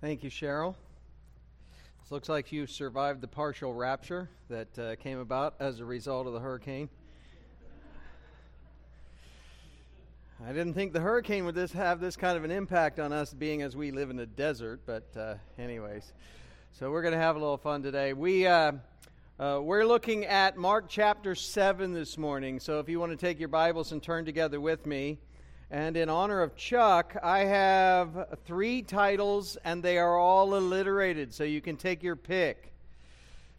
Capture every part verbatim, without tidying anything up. Thank you, Cheryl. This looks like you survived the partial rapture that uh, came about as a result of the hurricane. I didn't think the hurricane would this have this kind of an impact on us, being as we live in the desert, but uh, anyways. So we're going to have a little fun today. We, uh, uh, we're looking at Mark chapter seven this morning, so if you want to take your Bibles and turn together with me. And in honor of Chuck, I have three titles, and they are all alliterated, so you can take your pick.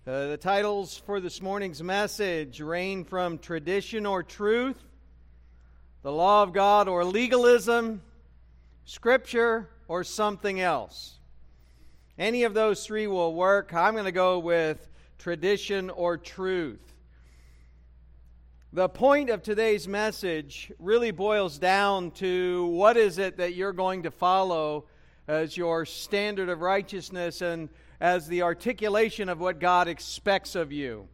Uh, the titles for this morning's message reign from tradition or truth, the law of God or legalism, scripture or something else. Any of those three will work. I'm going to go with tradition or truth. The point of today's message really boils down to what is it that you're going to follow as your standard of righteousness and as the articulation of what God expects of you.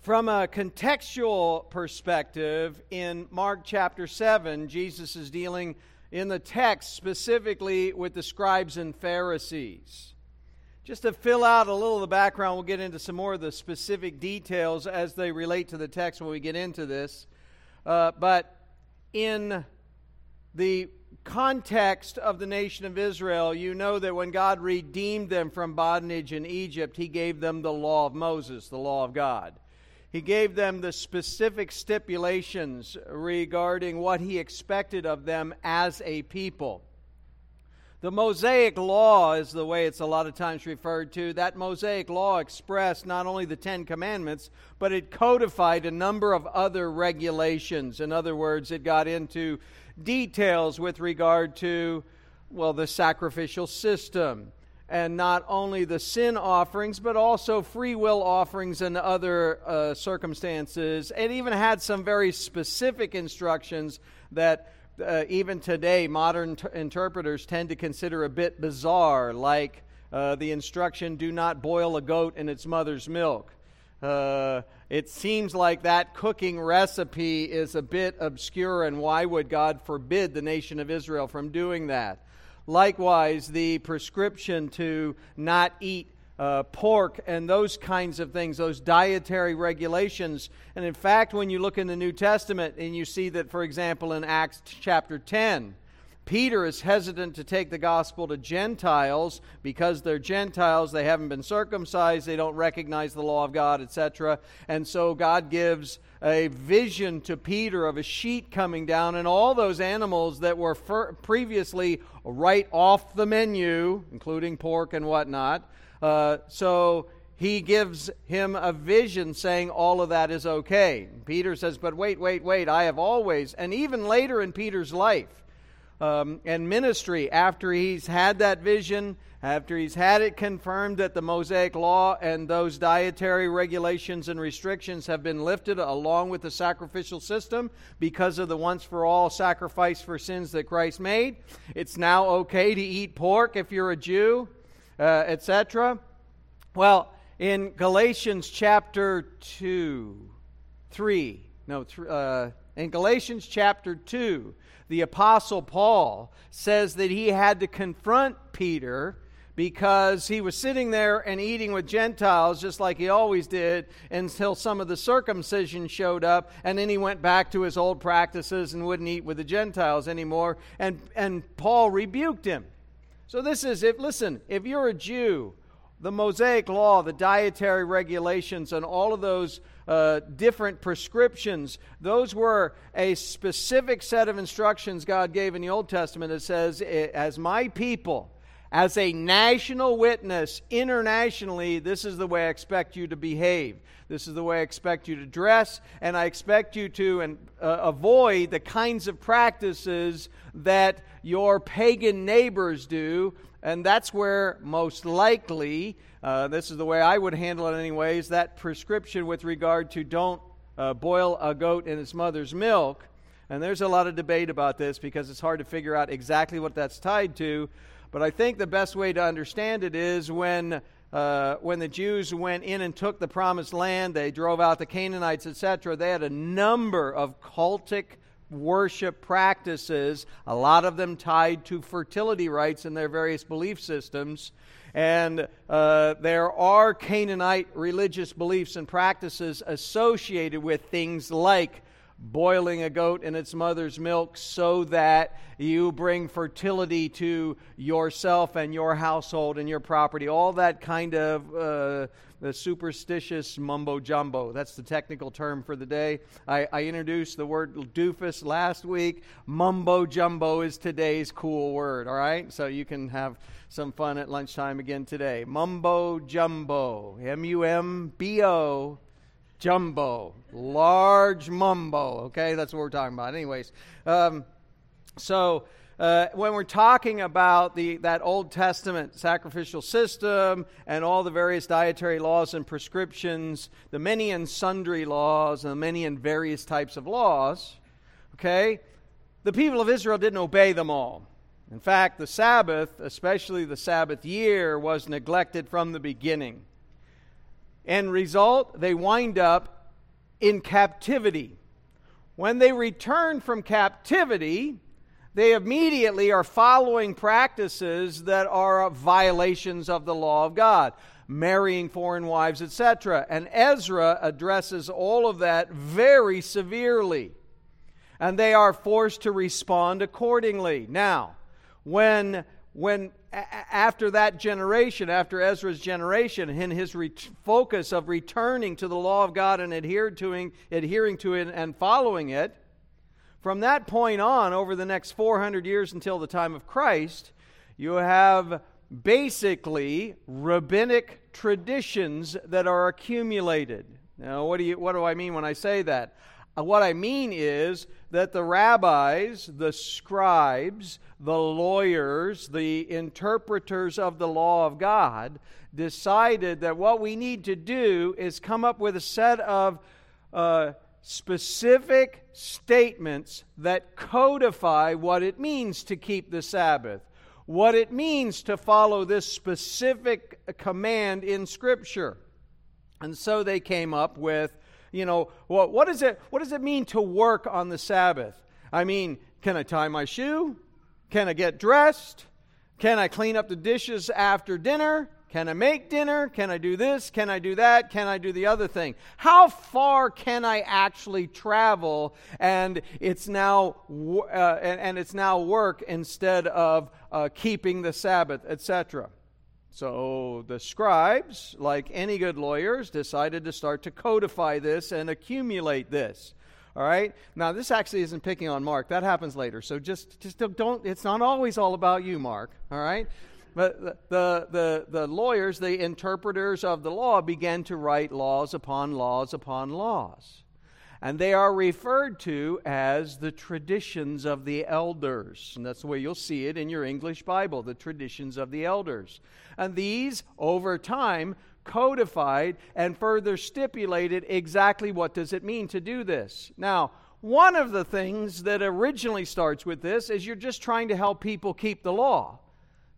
From a contextual perspective, in Mark chapter seven, Jesus is dealing in the text specifically with the scribes and Pharisees. Just to fill out a little of the background, we'll get into some more of the specific details as they relate to the text when we get into this. Uh, but in the context of the nation of Israel, you know that when God redeemed them from bondage in Egypt, He gave them the law of Moses, the law of God. He gave them the specific stipulations regarding what He expected of them as a people. The Mosaic Law is the way it's a lot of times referred to. That Mosaic Law expressed not only the Ten Commandments, but it codified a number of other regulations. In other words, it got into details with regard to, well, the sacrificial system, and not only the sin offerings, but also free will offerings and other uh, circumstances. It even had some very specific instructions that Uh, even today, modern t- interpreters tend to consider a bit bizarre, like uh, the instruction, do not boil a goat in its mother's milk. Uh, it seems like that cooking recipe is a bit obscure, and why would God forbid the nation of Israel from doing that? Likewise, the prescription to not eat Uh, pork and those kinds of things, those dietary regulations. And in fact, when you look in the New Testament and you see that, for example, in Acts chapter ten, Peter is hesitant to take the gospel to Gentiles because they're Gentiles, they haven't been circumcised, they don't recognize the law of God, et cetera. And so God gives a vision to Peter of a sheet coming down, and all those animals that were fir- previously right off the menu, including pork and whatnot. Uh, so he gives him a vision saying all of that is okay. Peter says, but wait, wait, wait, I have always, and even later in Peter's life um, and ministry, after he's had that vision, after he's had it confirmed that the Mosaic Law and those dietary regulations and restrictions have been lifted along with the sacrificial system because of the once-for-all sacrifice for sins that Christ made, it's now okay to eat pork if you're a Jew. Uh, et cetera. Well, in Galatians chapter two, three, no, th- uh, in Galatians chapter two, the Apostle Paul says that he had to confront Peter because he was sitting there and eating with Gentiles just like he always did until some of the circumcision showed up, and then he went back to his old practices and wouldn't eat with the Gentiles anymore, and, and Paul rebuked him. So this is, if listen, if you're a Jew, the Mosaic Law, the dietary regulations, and all of those uh, different prescriptions, those were a specific set of instructions God gave in the Old Testament. It says, as my people, as a national witness internationally, this is the way I expect you to behave. This is the way I expect you to dress, and I expect you to and, uh, avoid the kinds of practices that your pagan neighbors do, and that's where most likely, uh, this is the way I would handle it anyways, that prescription with regard to don't uh, boil a goat in its mother's milk. And there's a lot of debate about this because it's hard to figure out exactly what that's tied to, but I think the best way to understand it is when Uh, when the Jews went in and took the promised land, they drove out the Canaanites, et cetera. They had a number of cultic worship practices, a lot of them tied to fertility rites in their various belief systems. And uh, there are Canaanite religious beliefs and practices associated with things like boiling a goat in its mother's milk so that you bring fertility to yourself and your household and your property. All that kind of uh, the superstitious mumbo-jumbo. That's the technical term for the day. I, I introduced the word doofus last week. Mumbo-jumbo is today's cool word, all right? So you can have some fun at lunchtime again today. Mumbo-jumbo. M U M B O. Jumbo, large mumbo, okay? That's what we're talking about. Anyways, um, so uh, when we're talking about the that Old Testament sacrificial system and all the various dietary laws and prescriptions, the many and sundry laws and the many and various types of laws, okay, the people of Israel didn't obey them all. In fact, the Sabbath, especially the Sabbath year, was neglected from the beginning. End result, they wind up in captivity. When they return from captivity, they immediately are following practices that are violations of the law of God, marrying foreign wives, et cetera. And Ezra addresses all of that very severely. And they are forced to respond accordingly. Now, when when after that generation, after Ezra's generation, in his re- focus of returning to the law of God and adhering to it, adhering to it and following it, from that point on, over the next four hundred years until the time of Christ, you have basically rabbinic traditions that are accumulated. Now, what do you, what do I mean when I say that? What I mean is that the rabbis, the scribes, the lawyers, the interpreters of the law of God decided that what we need to do is come up with a set of uh, specific statements that codify what it means to keep the Sabbath, what it means to follow this specific command in Scripture. And so they came up with, you know, well, what is it, what does it mean to work on the Sabbath? I mean, can I tie my shoe? Can I get dressed? Can I clean up the dishes after dinner? Can I make dinner? Can I do this? Can I do that? Can I do the other thing? How far can I actually travel? And it's now uh, and, and it's now work instead of uh, keeping the Sabbath, et cetera. So the scribes, like any good lawyers, decided to start to codify this and accumulate this. All right? Now, this actually isn't picking on Mark. That happens later. So just just don't, it's not always all about you, Mark. All right? But the, the, the, the lawyers, the interpreters of the law, began to write laws upon laws upon laws. And they are referred to as the traditions of the elders. And that's the way you'll see it in your English Bible, the traditions of the elders. And these, over time, codified and further stipulated exactly what does it mean to do this. Now, one of the things that originally starts with this is you're just trying to help people keep the law,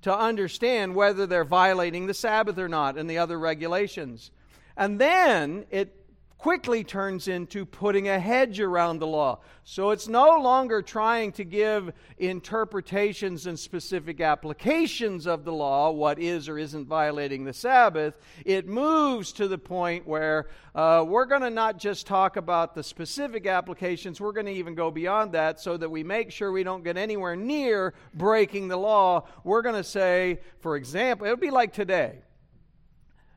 to understand whether they're violating the Sabbath or not and the other regulations. And then it quickly turns into putting a hedge around the law. So it's no longer trying to give interpretations and specific applications of the law, what is or isn't violating the Sabbath. It moves to the point where uh, we're going to not just talk about the specific applications, we're going to even go beyond that so that we make sure we don't get anywhere near breaking the law. We're going to say, for example, it'll be like today.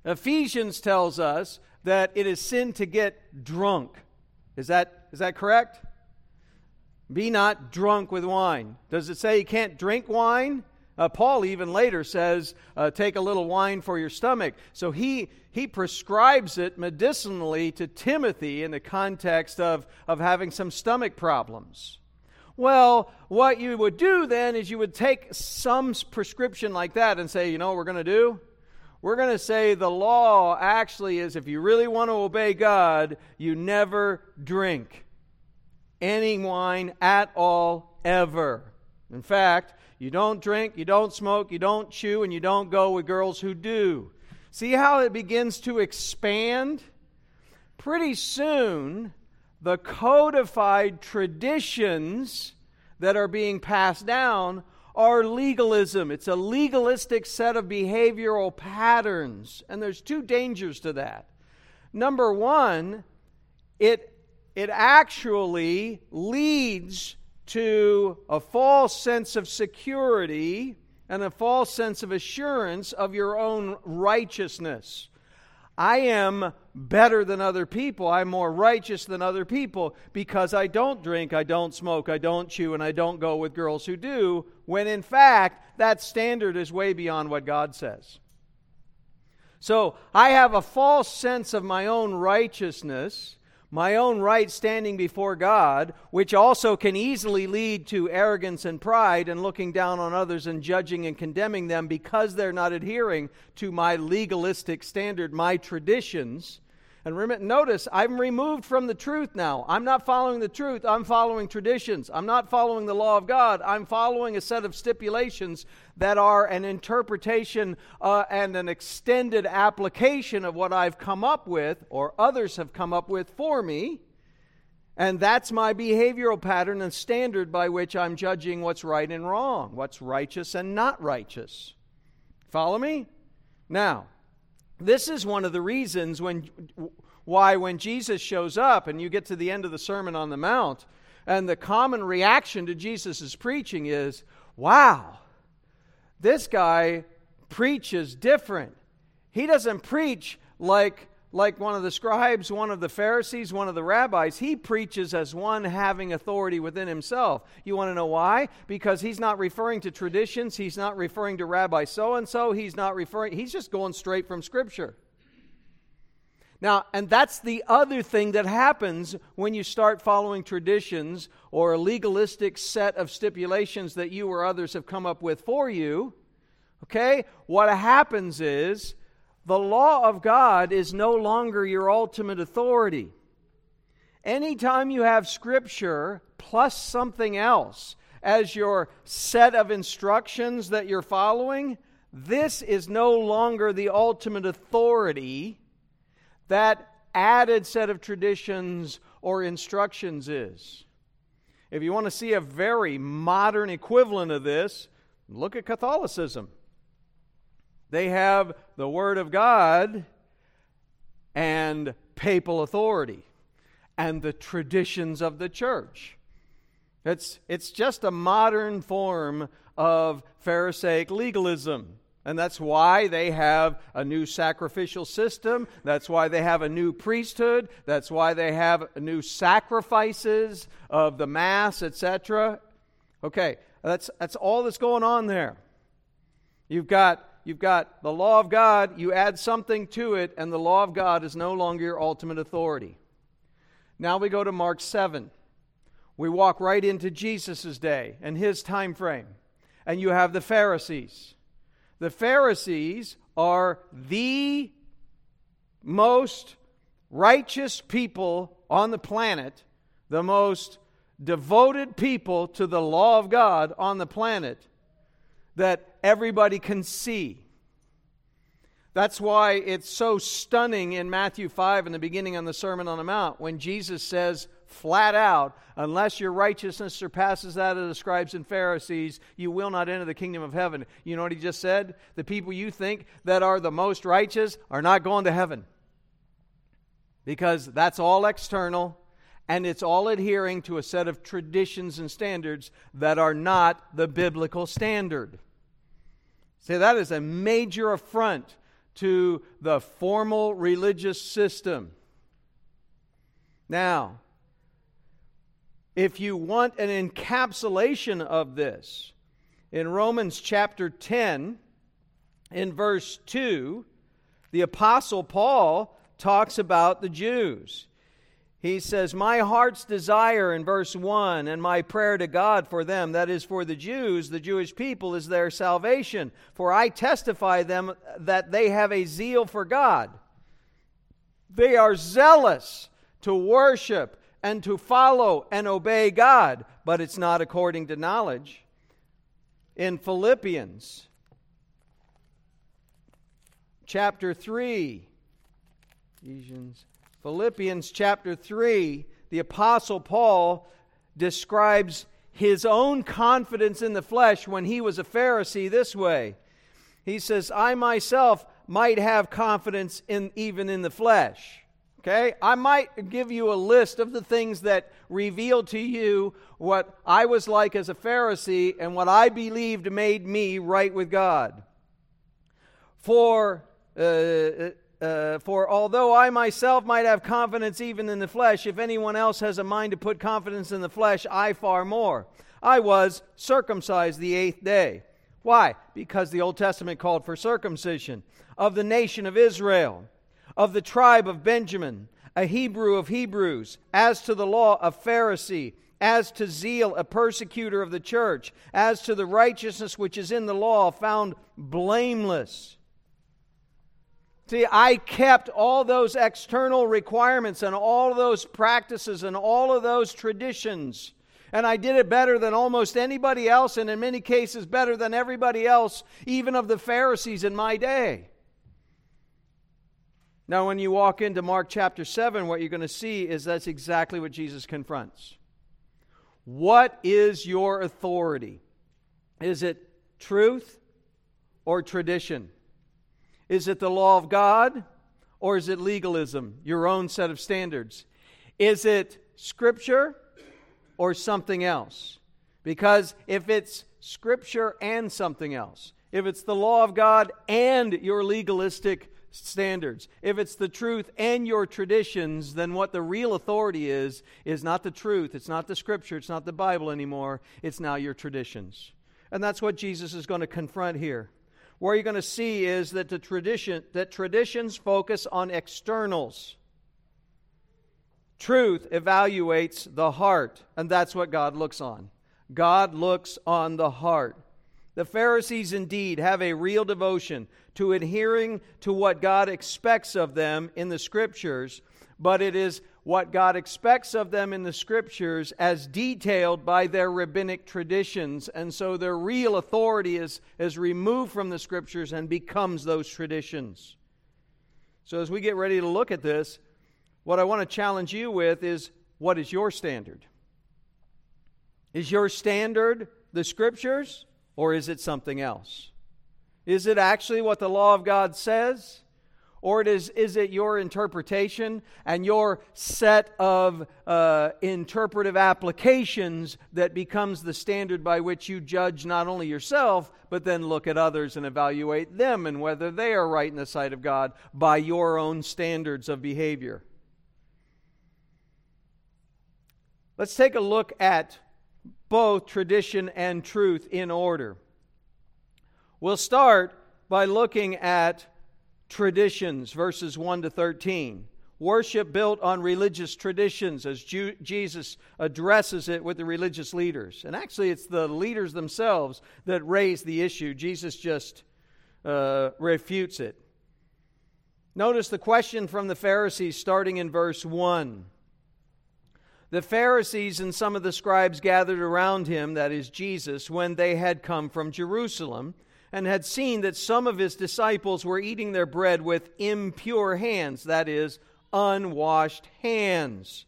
Ephesians tells us that it is sin to get drunk. Is that is that correct? Be not drunk with wine. Does it say you can't drink wine? Uh, Paul even later says, uh, take a little wine for your stomach. So he he prescribes it medicinally to Timothy in the context of, of having some stomach problems. Well, what you would do then is you would take some prescription like that and say, you know what we're going to do? We're going to say the law actually is, if you really want to obey God, you never drink any wine at all, ever. In fact, you don't drink, you don't smoke, you don't chew, and you don't go with girls who do. See how it begins to expand? Pretty soon, the codified traditions that are being passed down are legalism. It's a legalistic set of behavioral patterns. And there's two dangers to that. Number one, it it actually leads to a false sense of security and a false sense of assurance of your own righteousness. I am better than other people. I'm more righteous than other people because I don't drink, I don't smoke, I don't chew, and I don't go with girls who do, when in fact, that standard is way beyond what God says. So I have a false sense of my own righteousness, my own right standing before God, which also can easily lead to arrogance and pride and looking down on others and judging and condemning them because they're not adhering to my legalistic standard, my traditions. And notice, I'm removed from the truth now. I'm not following the truth. I'm following traditions. I'm not following the law of God. I'm following a set of stipulations that are an interpretation uh, and an extended application of what I've come up with or others have come up with for me. And that's my behavioral pattern and standard by which I'm judging what's right and wrong, what's righteous and not righteous. Follow me? Now, this is one of the reasons when why when Jesus shows up and you get to the end of the Sermon on the Mount, and the common reaction to Jesus' preaching is, wow, this guy preaches different. He doesn't preach like, like one of the scribes, one of the Pharisees, one of the rabbis. He preaches as one having authority within himself. You want to know why? Because he's not referring to traditions. He's not referring to Rabbi so-and-so. He's not referring. He's just going straight from Scripture. Now, and that's the other thing that happens when you start following traditions or a legalistic set of stipulations that you or others have come up with for you. Okay? What happens is the law of God is no longer your ultimate authority. Anytime you have Scripture plus something else as your set of instructions that you're following, this is no longer the ultimate authority that added set of traditions or instructions is. If you want to see a very modern equivalent of this, look at Catholicism. They have the Word of God and papal authority and the traditions of the church. It's, it's just a modern form of Pharisaic legalism. And that's why they have a new sacrificial system. That's why they have a new priesthood. That's why they have new sacrifices of the Mass, et cetera. Okay, that's, that's all that's going on there. You've got... You've got the law of God, you add something to it, and the law of God is no longer your ultimate authority. Now we go to Mark seven. We walk right into Jesus' day and his time frame. And you have the Pharisees. The Pharisees are the most righteous people on the planet, the most devoted people to the law of God on the planet that everybody can see. That's why it's so stunning in Matthew five in the beginning on the Sermon on the Mount when Jesus says flat out, unless your righteousness surpasses that of the scribes and Pharisees, you will not enter the kingdom of heaven. You know what he just said? The people you think that are the most righteous are not going to heaven. Because that's all external and it's all adhering to a set of traditions and standards that are not the biblical standard. See, that is a major affront to the formal religious system. Now, if you want an encapsulation of this, in Romans chapter ten, in verse two, the Apostle Paul talks about the Jews. He says, my heart's desire in verse one and my prayer to God for them, that is for the Jews, the Jewish people, is their salvation. For I testify them that they have a zeal for God. They are zealous to worship and to follow and obey God, but it's not according to knowledge. In Philippians chapter three, Ephesians Philippians chapter three, the Apostle Paul describes his own confidence in the flesh when he was a Pharisee this way. He says, I myself might have confidence in even in the flesh. Okay? I might give you a list of the things that reveal to you what I was like as a Pharisee and what I believed made me right with God. For uh, uh, for although I myself might have confidence even in the flesh, if anyone else has a mind to put confidence in the flesh, I far more. I was circumcised the eighth day. Why? Because the Old Testament called for circumcision. Of the nation of Israel, of the tribe of Benjamin, a Hebrew of Hebrews, as to the law, a Pharisee, as to zeal, a persecutor of the church, as to the righteousness which is in the law, found blameless. See, I kept all those external requirements and all of those practices and all of those traditions. And I did it better than almost anybody else, and in many cases better than everybody else, even of the Pharisees in my day. Now, when you walk into Mark chapter seven, what you're going to see is that's exactly what Jesus confronts. What is your authority? Is it truth or tradition? Is it the law of God, or is it legalism, your own set of standards? Is it Scripture or something else? Because if it's Scripture and something else, if it's the law of God and your legalistic standards, if it's the truth and your traditions, then what the real authority is, is not the truth, it's not the Scripture, it's not the Bible anymore, it's now your traditions. And that's what Jesus is going to confront here. What you're going to see is that the tradition that traditions focus on externals. Truth evaluates the heart, and that's what God looks on. God looks on the heart. The Pharisees indeed have a real devotion to adhering to what God expects of them in the Scriptures, but it is what God expects of them in the Scriptures as detailed by their rabbinic traditions. And so their real authority is, is removed from the Scriptures and becomes those traditions. So as we get ready to look at this, what I want to challenge you with is, what is your standard? Is your standard the Scriptures, or is it something else? Is it actually what the law of God says? Or it is, is it your interpretation and your set of uh, interpretive applications that becomes the standard by which you judge not only yourself, but then look at others and evaluate them and whether they are right in the sight of God by your own standards of behavior? Let's take a look at both tradition and truth in order. We'll start by looking at traditions, verses one to thirteen. Worship built on religious traditions, as Ju- Jesus addresses it with the religious leaders. And actually, it's the leaders themselves that raise the issue. Jesus just uh, refutes it. Notice the question from the Pharisees starting in verse one. The Pharisees and some of the scribes gathered around him, that is Jesus, when they had come from Jerusalem, and had seen that some of his disciples were eating their bread with impure hands, that is, unwashed hands.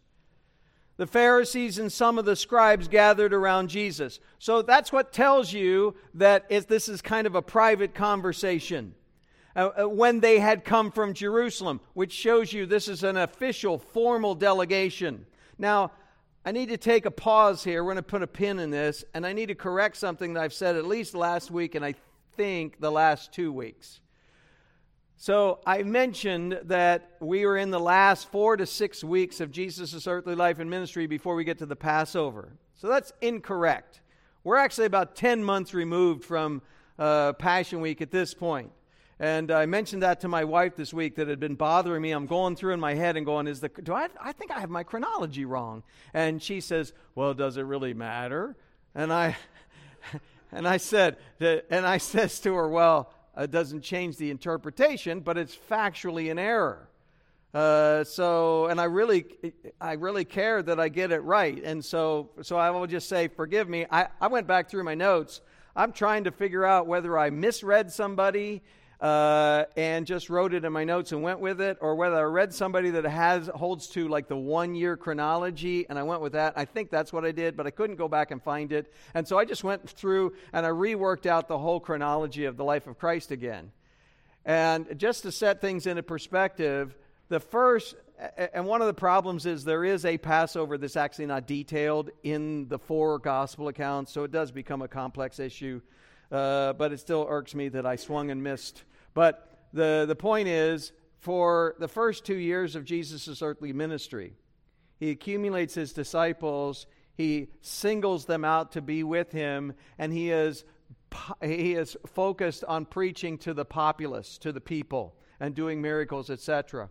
The Pharisees and some of the scribes gathered around Jesus. So that's what tells you that this is kind of a private conversation. Uh, when they had come from Jerusalem, which shows you this is an official, formal delegation. Now, I need to take a pause here. We're going to put a pin in this, and I need to correct something that I've said at least last week, and I think the last two weeks. So I mentioned that we were in the last four to six weeks of Jesus' earthly life and ministry before we get to the Passover. So that's incorrect. We're actually about ten months removed from uh, Passion Week at this point. And I mentioned that to my wife this week that had been bothering me. I'm going through in my head and going, "Is the do I? I think I have my chronology wrong." And she says, "Well, does it really matter?" And I, and I said, and I says to her, "Well, it doesn't change the interpretation, but it's factually in error." Uh, so, and I really, I really care that I get it right. And so, so I will just say, forgive me. I, I went back through my notes. I'm trying to figure out whether I misread somebody. uh, and just wrote it in my notes and went with it, or whether I read somebody that has holds to like the one-year chronology, and I went with that. I think that's what I did, but I couldn't go back and find it. And so I just went through and I reworked out the whole chronology of the life of Christ again. And just to set things into perspective, the first... And one of the problems is there is a Passover that's actually not detailed in the four gospel accounts, so it does become a complex issue, uh, but it still irks me that I swung and missed. But the, the point is, for the first two years of Jesus' earthly ministry, he accumulates his disciples, he singles them out to be with him, and he is he is focused on preaching to the populace, to the people, and doing miracles, et cetera.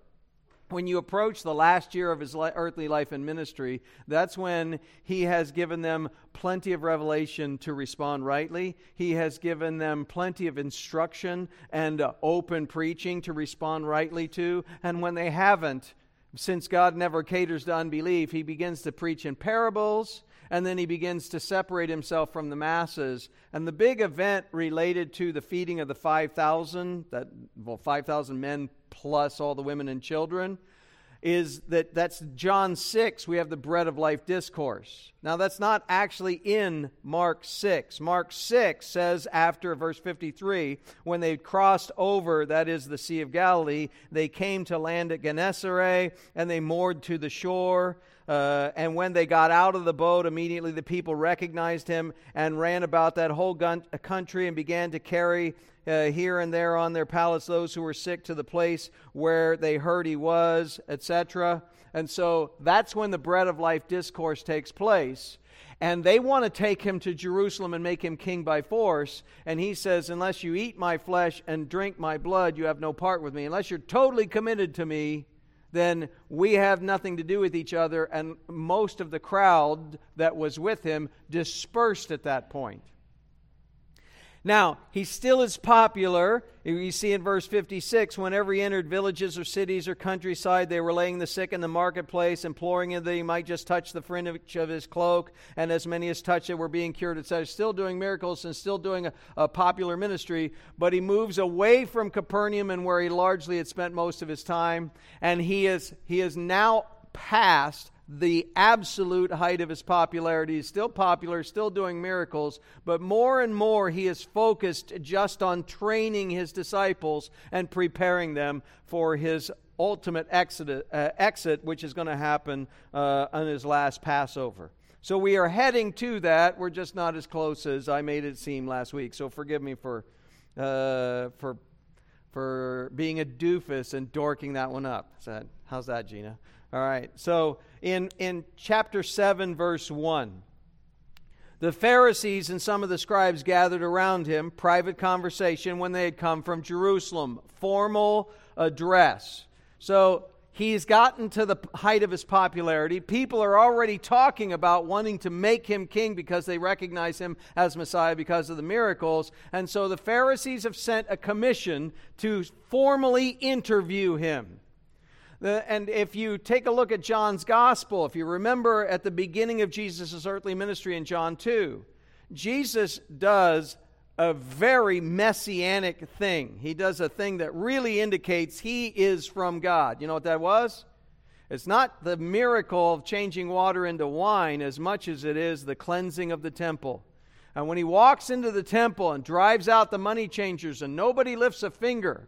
When you approach the last year of his li- earthly life and ministry, that's when he has given them plenty of revelation to respond rightly. He has given them plenty of instruction and uh, open preaching to respond rightly to. And when they haven't, since God never caters to unbelief, he begins to preach in parables, and then he begins to separate himself from the masses. And the big event related to the feeding of the five thousand, that well, five thousand men plus all the women and children, is that that's John six, we have the bread of life discourse. Now that's not actually in Mark six. Mark six says after verse fifty-three, when they crossed over, that is the Sea of Galilee, they came to land at Gennesaret and they moored to the shore. Uh, and when they got out of the boat, immediately the people recognized him and ran about that whole gun- country and began to carry uh, here and there on their pallets those who were sick to the place where they heard he was, et cetera. And so that's when the bread of life discourse takes place. And they want to take him to Jerusalem and make him king by force. And he says, unless you eat my flesh and drink my blood, you have no part with me. Unless you're totally committed to me, then we have nothing to do with each other. And most of the crowd that was with him dispersed at that point. Now, he still is popular. You see in verse fifty-six, whenever he entered villages or cities or countryside, they were laying the sick in the marketplace, imploring him that he might just touch the fringe of his cloak, and as many as touched it were being cured, et cetera. Still doing miracles and still doing a, a popular ministry, but he moves away from Capernaum and where he largely had spent most of his time, and he is he is now past the absolute height of his popularity. Is still popular, still doing miracles, but more and more he is focused just on training his disciples and preparing them for his ultimate exit, uh, exit which is going to happen uh, on his last Passover. So we are heading to that. We're just not as close as I made it seem last week. So forgive me for uh, for for being a doofus and dorking that one up. That, how's that, Gina? All right, so in, in chapter seven, verse one, the Pharisees and some of the scribes gathered around him, private conversation when they had come from Jerusalem, formal address. So he's gotten to the height of his popularity. People are already talking about wanting to make him king because they recognize him as Messiah because of the miracles. And so the Pharisees have sent a commission to formally interview him. And if you take a look at John's gospel, if you remember at the beginning of Jesus' earthly ministry in John two, Jesus does a very messianic thing. He does a thing that really indicates he is from God. You know what that was? It's not the miracle of changing water into wine as much as it is the cleansing of the temple. And when he walks into the temple and drives out the money changers and nobody lifts a finger,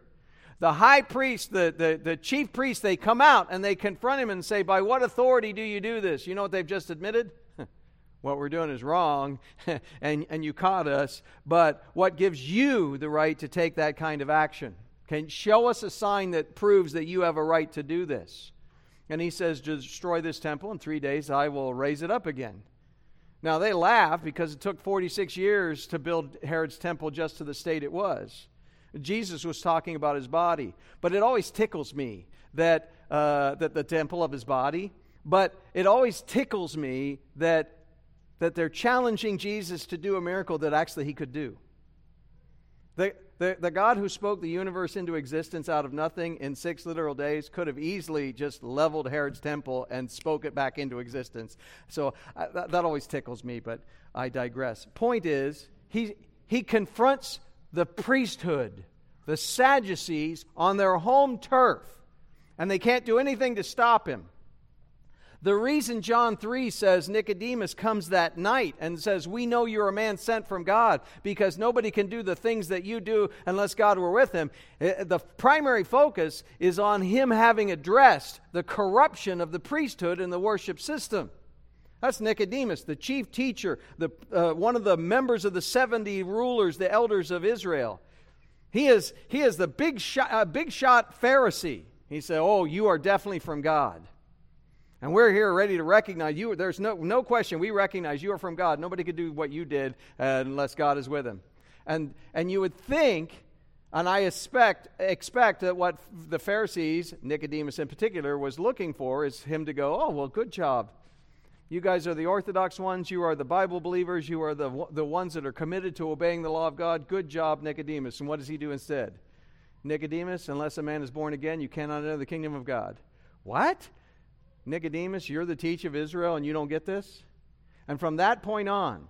the high priest, the, the, the chief priest, they come out and they confront him and say, by what authority do you do this? You know what they've just admitted? What we're doing is wrong, and, and you caught us, but what gives you the right to take that kind of action? Can show us a sign that proves that you have a right to do this. And he says, destroy this temple, in three days I will raise it up again. Now they laugh because it took forty-six years to build Herod's temple just to the state it was. Jesus was talking about his body, but it always tickles me that uh, that the temple of his body, but it always tickles me that that they're challenging Jesus to do a miracle that actually he could do. The, the, the God who spoke the universe into existence out of nothing in six literal days could have easily just leveled Herod's temple and spoke it back into existence. So I, that, that always tickles me, but I digress. Point is, he he confronts the priesthood, the Sadducees on their home turf, and they can't do anything to stop him. The reason John three says Nicodemus comes that night and says, we know you're a man sent from God because nobody can do the things that you do unless God were with him. The primary focus is on him having addressed the corruption of the priesthood and the worship system. That's Nicodemus, the chief teacher, the uh, one of the members of the seventy rulers, the elders of Israel. He is, he is the big shot, uh, big shot Pharisee. He said, oh, you are definitely from God. And we're here ready to recognize you. There's no, no question. We recognize you are from God. Nobody could do what you did uh, unless God is with him. And and you would think, and I expect, expect that what the Pharisees, Nicodemus in particular, was looking for is him to go, oh, well, good job. You guys are the Orthodox ones. You are the Bible believers. You are the the ones that are committed to obeying the law of God. Good job, Nicodemus. And what does he do instead? Nicodemus, unless a man is born again, you cannot enter the kingdom of God. What? Nicodemus, you're the teacher of Israel and you don't get this? And from that point on,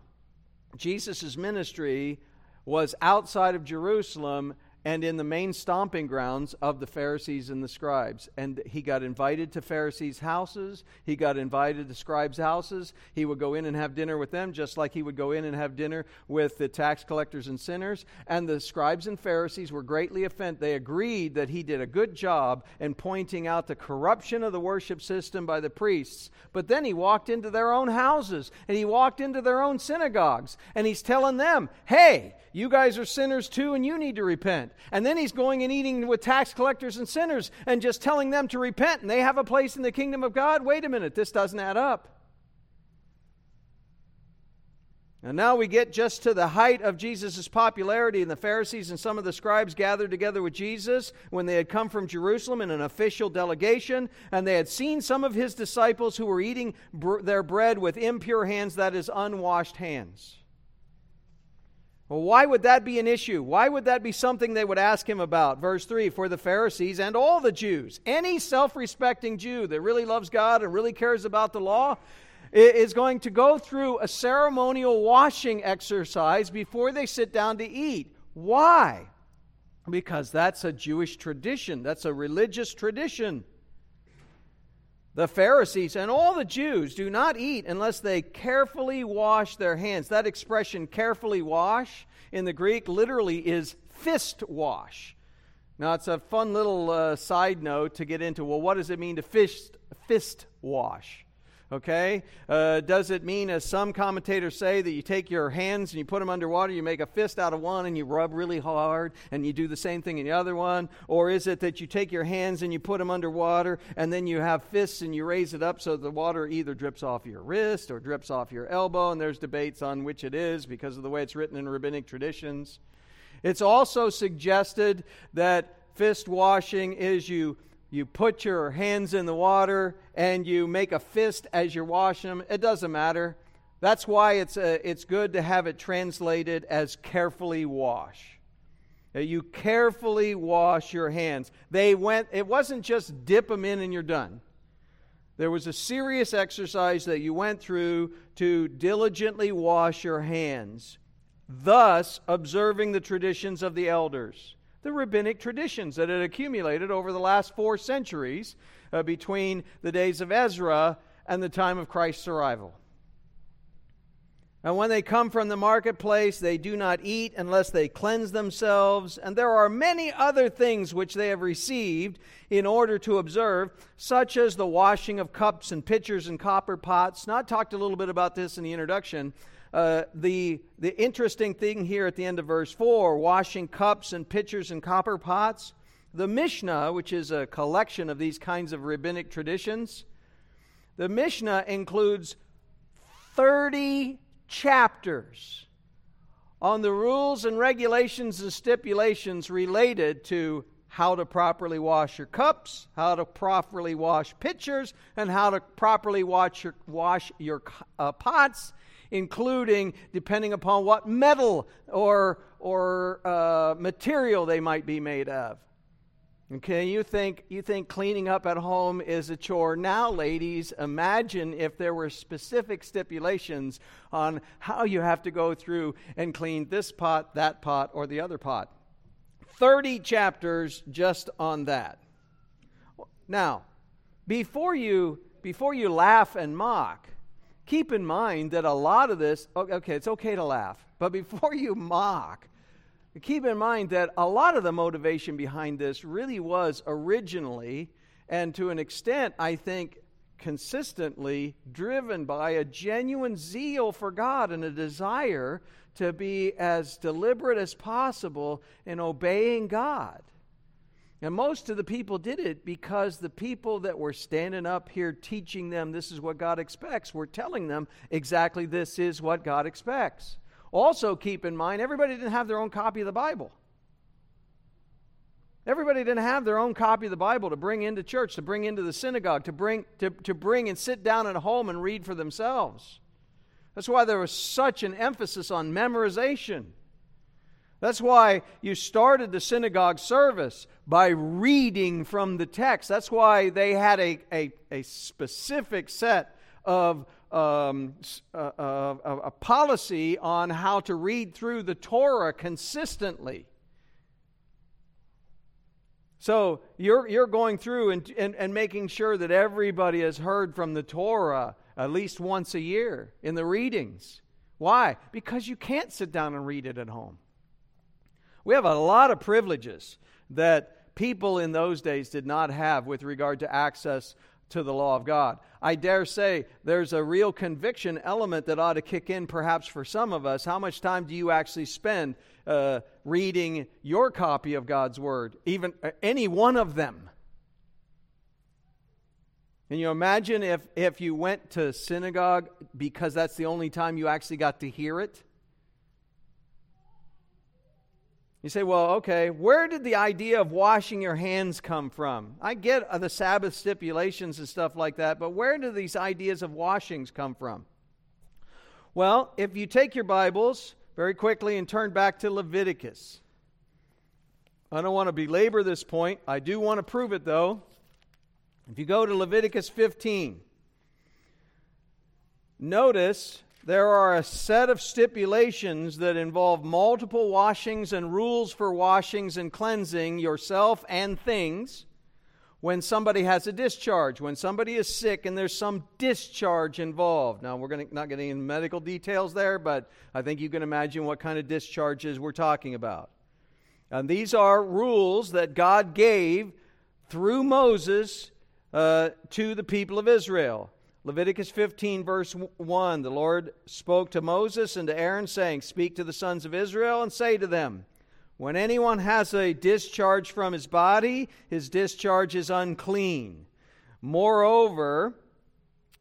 Jesus' ministry was outside of Jerusalem and in the main stomping grounds of the Pharisees and the scribes. And he got invited to Pharisees' houses. He got invited to scribes' houses. He would go in and have dinner with them, just like he would go in and have dinner with the tax collectors and sinners. And the scribes and Pharisees were greatly offended. They agreed that he did a good job in pointing out the corruption of the worship system by the priests. But then he walked into their own houses, and he walked into their own synagogues, and he's telling them, hey, you guys are sinners too, and you need to repent. And then he's going and eating with tax collectors and sinners and just telling them to repent, and they have a place in the kingdom of God. Wait a minute, this doesn't add up. And now we get just to the height of Jesus' popularity, and the Pharisees and some of the scribes gathered together with Jesus when they had come from Jerusalem in an official delegation, and they had seen some of his disciples who were eating br- their bread with impure hands, that is, unwashed hands. Well, why would that be an issue? Why would that be something they would ask him about? Verse three, for the Pharisees and all the Jews, any self-respecting Jew that really loves God and really cares about the law, is going to go through a ceremonial washing exercise before they sit down to eat. Why? Because that's a Jewish tradition. That's a religious tradition. The Pharisees and all the Jews do not eat unless they carefully wash their hands. That expression, carefully wash, in the Greek literally is fist wash. Now, it's a fun little uh, side note to get into. Well, what does it mean to fist, fist wash? Okay? Uh, does it mean, as some commentators say, that you take your hands and you put them underwater, you make a fist out of one and you rub really hard and you do the same thing in the other one? Or is it that you take your hands and you put them underwater and then you have fists and you raise it up so the water either drips off your wrist or drips off your elbow? And there's debates on which it is because of the way it's written in rabbinic traditions. It's also suggested that fist washing is you You put your hands in the water and you make a fist as you're washing them. It doesn't matter. That's why it's a, it's good to have it translated as carefully wash. You carefully wash your hands. They went. It wasn't just dip them in and you're done. There was a serious exercise that you went through to diligently wash your hands, thus observing the traditions of the elders. The rabbinic traditions that had accumulated over the last four centuries uh, between the days of Ezra and the time of Christ's arrival. And when they come from the marketplace, they do not eat unless they cleanse themselves. And there are many other things which they have received in order to observe, such as the washing of cups and pitchers and copper pots. Now, I talked a little bit about this in the introduction. Uh, the the interesting thing here at the end of verse four, washing cups and pitchers and copper pots, the Mishnah, which is a collection of these kinds of rabbinic traditions, the Mishnah includes thirty chapters on the rules and regulations and stipulations related to how to properly wash your cups, how to properly wash pitchers, and how to properly wash your, wash your uh, pots, including depending upon what metal or or uh, material they might be made of. Okay, you think you think cleaning up at home is a chore. Now, ladies, imagine if there were specific stipulations on how you have to go through and clean this pot, that pot, or the other pot. thirty chapters just on that. Now, before you before you laugh and mock, keep in mind that a lot of this, okay, it's okay to laugh, but before you mock, keep in mind that a lot of the motivation behind this really was originally, and to an extent, I think, consistently driven by a genuine zeal for God and a desire to be as deliberate as possible in obeying God. And most of the people did it because the people that were standing up here teaching them this is what God expects were telling them exactly this is what God expects. Also, keep in mind, everybody didn't have their own copy of the Bible. Everybody didn't have their own copy of the Bible to bring into church, to bring into the synagogue, to bring to, to bring and sit down at home and read for themselves. That's why there was such an emphasis on memorization. That's why you started the synagogue service by reading from the text. That's why they had a, a, a specific set of Um, a, a, a policy on how to read through the Torah consistently. So you're you're going through and, and and making sure that everybody has heard from the Torah at least once a year in the readings. Why? Because you can't sit down and read it at home. We have a lot of privileges that people in those days did not have with regard to access to the law of God. I dare say there's a real conviction element that ought to kick in perhaps for some of us. How much time do you actually spend uh, reading your copy of God's Word, even uh, any one of them? And you imagine if, if you went to synagogue because that's the only time you actually got to hear it? You say, well, okay, where did the idea of washing your hands come from? I get the Sabbath stipulations and stuff like that, but where do these ideas of washings come from? Well, if you take your Bibles very quickly and turn back to Leviticus. I don't want to belabor this point. I do want to prove it, though. If you go to Leviticus fifteen, notice there are a set of stipulations that involve multiple washings and rules for washings and cleansing yourself and things. When somebody has a discharge, when somebody is sick and there's some discharge involved. Now, we're gonna, not getting into medical details there, but I think you can imagine what kind of discharges we're talking about. And these are rules that God gave through Moses uh, to the people of Israel. Leviticus fifteen, verse one, the Lord spoke to Moses and to Aaron, saying, "Speak to the sons of Israel and say to them, when anyone has a discharge from his body, his discharge is unclean. Moreover,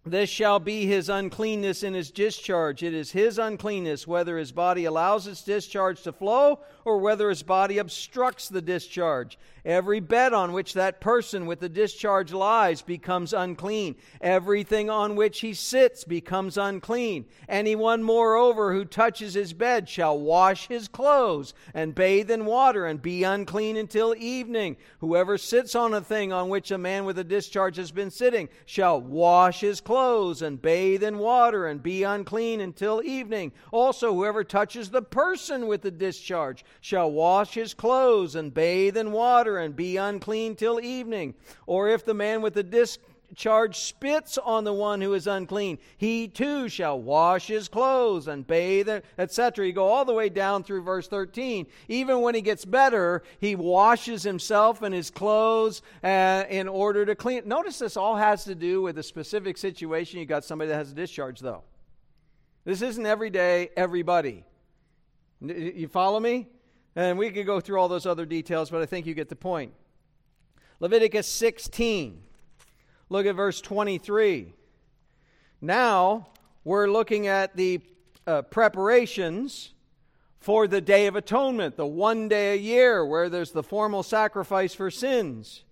this shall be his uncleanness in his discharge. It is his uncleanness, whether his body allows its discharge to flow or whether his body obstructs the discharge. Every bed on which that person with the discharge lies becomes unclean. Everything on which he sits becomes unclean. Anyone, moreover, who touches his bed shall wash his clothes and bathe in water and be unclean until evening. Whoever sits on a thing on which a man with a discharge has been sitting shall wash his clothes. Clothes and bathe in water and be unclean until evening. Also, whoever touches the person with the discharge shall wash his clothes and bathe in water and be unclean till evening. Or if the man with the discharge spits on the one who is unclean, he too shall wash his clothes and bathe, et cetera" You go all the way down through verse thirteen. Even when he gets better, he washes himself and his clothes uh, in order to clean. Notice this all has to do with a specific situation. You got somebody that has a discharge, though. This isn't every day, everybody. You follow me? And we could go through all those other details, but I think you get the point. Leviticus sixteen. Look at verse twenty-three. Now we're looking at the uh, preparations for the Day of Atonement, the one day a year where there's the formal sacrifice for sins.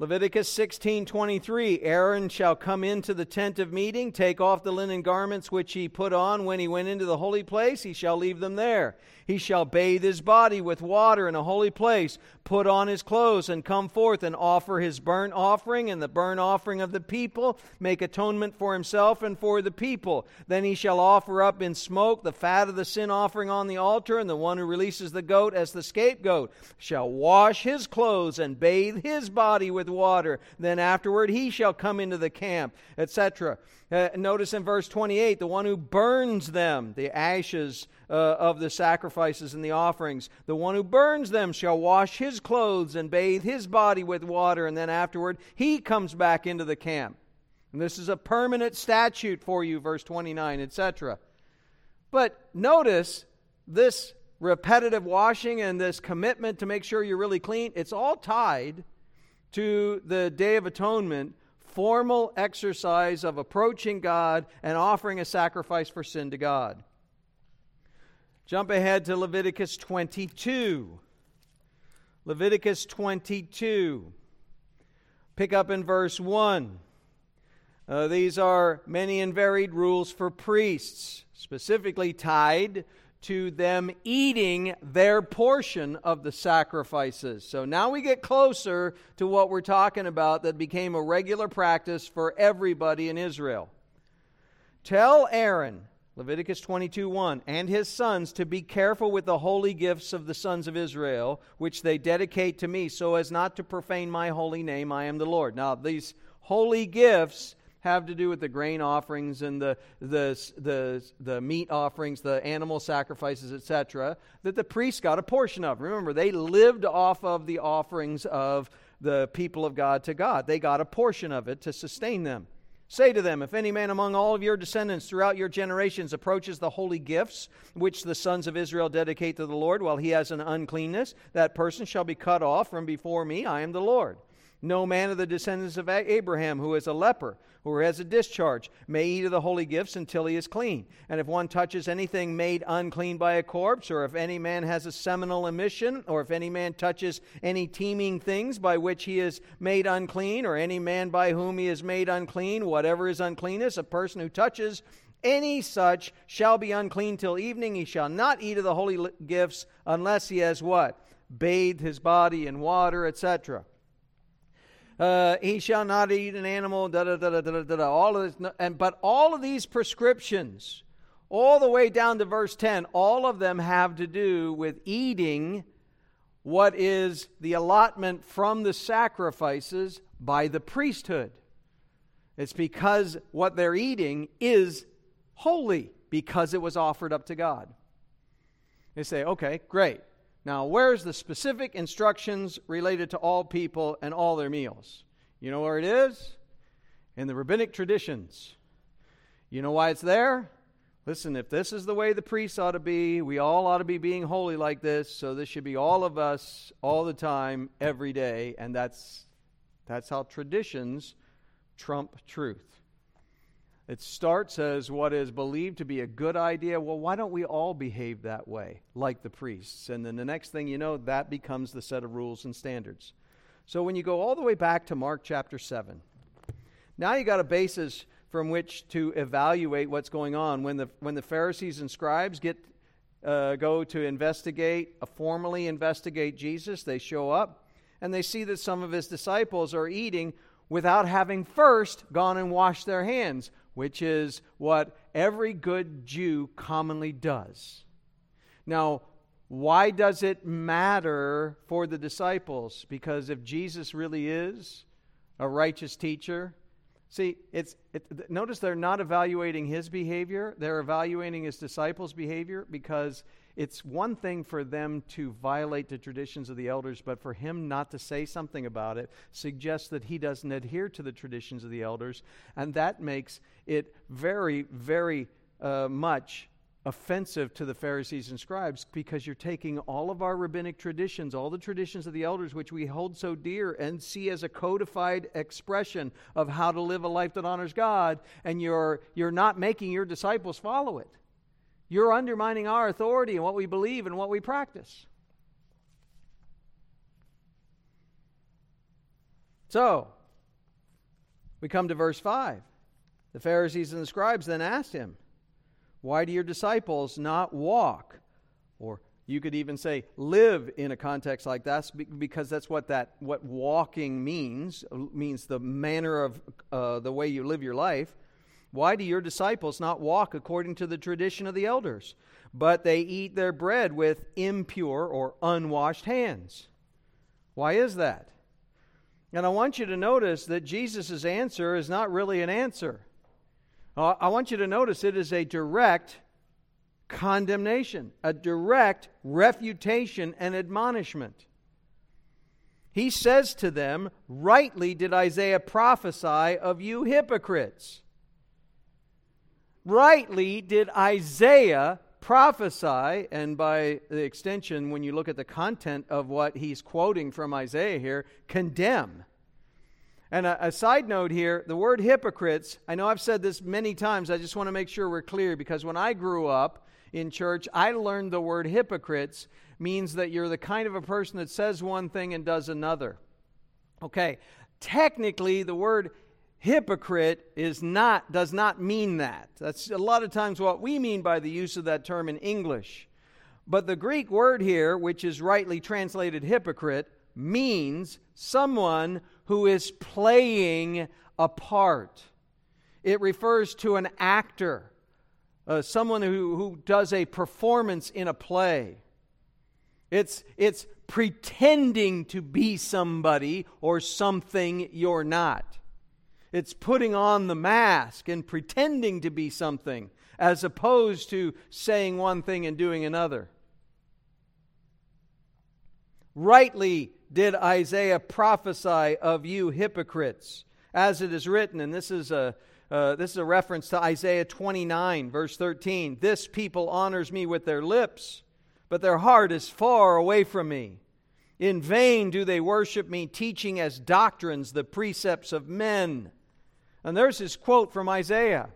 Leviticus sixteen twenty-three, Aaron shall come into the tent of meeting, take off the linen garments which he put on when he went into the holy place, he shall leave them there. He shall bathe his body with water in a holy place, put on his clothes, and come forth and offer his burnt offering and the burnt offering of the people, make atonement for himself and for the people. Then he shall offer up in smoke the fat of the sin offering on the altar, and the one who releases the goat as the scapegoat shall wash his clothes and bathe his body with water. Then afterward he shall come into the camp, et cetera. Uh, notice in verse twenty-eight, the one who burns them, the ashes uh, of the sacrifices and the offerings, the one who burns them shall wash his clothes and bathe his body with water, and then afterward he comes back into the camp. And this is a permanent statute for you, verse twenty-nine, et cetera. But notice this repetitive washing and this commitment to make sure you're really clean, it's all tied to the Day of Atonement, formal exercise of approaching God and offering a sacrifice for sin to God. Jump ahead to Leviticus twenty-two. Leviticus twenty-two. Pick up in verse one. Uh, these are many and varied rules for priests, specifically tied to them eating their portion of the sacrifices. So now we get closer to what we're talking about that became a regular practice for everybody in Israel. Tell Aaron, Leviticus twenty-two one, and his sons to be careful with the holy gifts of the sons of Israel, which they dedicate to me, so as not to profane my holy name. I am the Lord. Now these holy gifts have to do with the grain offerings and the the the, the meat offerings, the animal sacrifices, et cetera, that the priests got a portion of. Remember, they lived off of the offerings of the people of God to God. They got a portion of it to sustain them. Say to them, if any man among all of your descendants throughout your generations approaches the holy gifts which the sons of Israel dedicate to the Lord while he has an uncleanness, that person shall be cut off from before me. I am the Lord. No man of the descendants of Abraham who is a leper, who has a discharge, may eat of the holy gifts until he is clean. And if one touches anything made unclean by a corpse, or if any man has a seminal emission, or if any man touches any teeming things by which he is made unclean, or any man by whom he is made unclean, whatever is uncleanness, a person who touches any such shall be unclean till evening. He shall not eat of the holy gifts unless he has what? Bathed his body in water, et cetera. Uh, he shall not eat an animal, da da da da da da da. All of this, and but all of these prescriptions, all the way down to verse ten, all of them have to do with eating what is the allotment from the sacrifices by the priesthood. It's because what they're eating is holy because it was offered up to God. They say, okay, great. Now, where's the specific instructions related to all people and all their meals? You know where it is? In the rabbinic traditions. You know why it's there? Listen, if this is the way the priests ought to be, we all ought to be being holy like this, so this should be all of us, all the time, every day, and that's that's how traditions trump truth. It starts as what is believed to be a good idea. Well, why don't we all behave that way, like the priests? And then the next thing you know, that becomes the set of rules and standards. So when you go all the way back to Mark chapter seven, now you got a basis from which to evaluate what's going on. When the when the Pharisees and scribes get uh, go to investigate, uh, formally investigate Jesus, they show up, and they see that some of his disciples are eating without having first gone and washed their hands, which is what every good Jew commonly does. Now, why does it matter for the disciples? Because if Jesus really is a righteous teacher, see, it's it, notice they're not evaluating his behavior. They're evaluating his disciples' behavior, because it's one thing for them to violate the traditions of the elders, but for him not to say something about it suggests that he doesn't adhere to the traditions of the elders, and that makes it very, very uh, much offensive to the Pharisees and scribes, because you're taking all of our rabbinic traditions, all the traditions of the elders which we hold so dear and see as a codified expression of how to live a life that honors God, and you're you're not making your disciples follow it. You're undermining our authority and what we believe and what we practice. So, we come to verse five. The Pharisees and the scribes then asked him, why do your disciples not walk? Or you could even say live in a context like that, because that's what that what walking means, means the manner of uh, the way you live your life. Why do your disciples not walk according to the tradition of the elders? But they eat their bread with impure or unwashed hands. Why is that? And I want you to notice that Jesus' answer is not really an answer. Uh, I want you to notice it is a direct condemnation, a direct refutation and admonishment. He says to them, rightly did Isaiah prophesy of you hypocrites. Rightly did Isaiah prophesy, and by the extension, when you look at the content of what he's quoting from Isaiah here, condemn. And a, a side note here, the word hypocrites, I know I've said this many times, I just want to make sure we're clear, because when I grew up in church, I learned the word hypocrites means that you're the kind of a person that says one thing and does another. Okay, technically the word hypocrite is not does not mean that. That's a lot of times what we mean by the use of that term in English. But the Greek word here, which is rightly translated hypocrite, means someone who is playing a part. It refers to an actor, uh, someone who, who does a performance in a play. It's it's pretending to be somebody or something you're not. It's putting on the mask and pretending to be something, as opposed to saying one thing and doing another. Rightly did Isaiah prophesy of you hypocrites, as it is written, and this is a uh, this is a reference to Isaiah twenty-nine, verse thirteen. This people honors me with their lips, but their heart is far away from me. In vain do they worship me, teaching as doctrines the precepts of men. And there's his quote from Isaiah.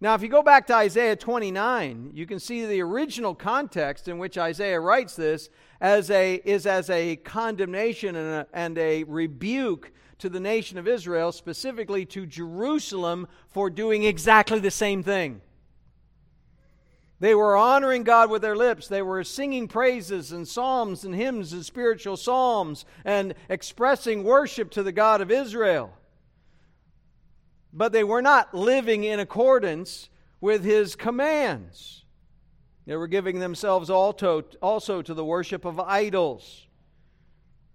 Now, if you go back to Isaiah twenty-nine, you can see the original context in which Isaiah writes this as a is as a condemnation and a, and a rebuke to the nation of Israel, specifically to Jerusalem, for doing exactly the same thing. They were honoring God with their lips. They were singing praises and psalms and hymns and spiritual psalms and expressing worship to the God of Israel. But they were not living in accordance with His commands. They were giving themselves also to the worship of idols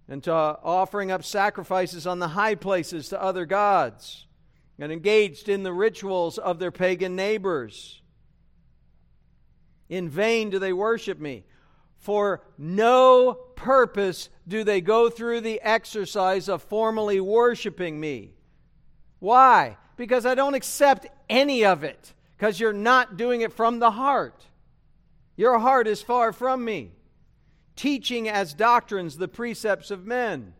and to offering up sacrifices on the high places to other gods, and engaged in the rituals of their pagan neighbors. In vain do they worship me. For no purpose do they go through the exercise of formally worshiping me. Why? Because I don't accept any of it. Because you're not doing it from the heart. Your heart is far from me. Teaching as doctrines the precepts of men.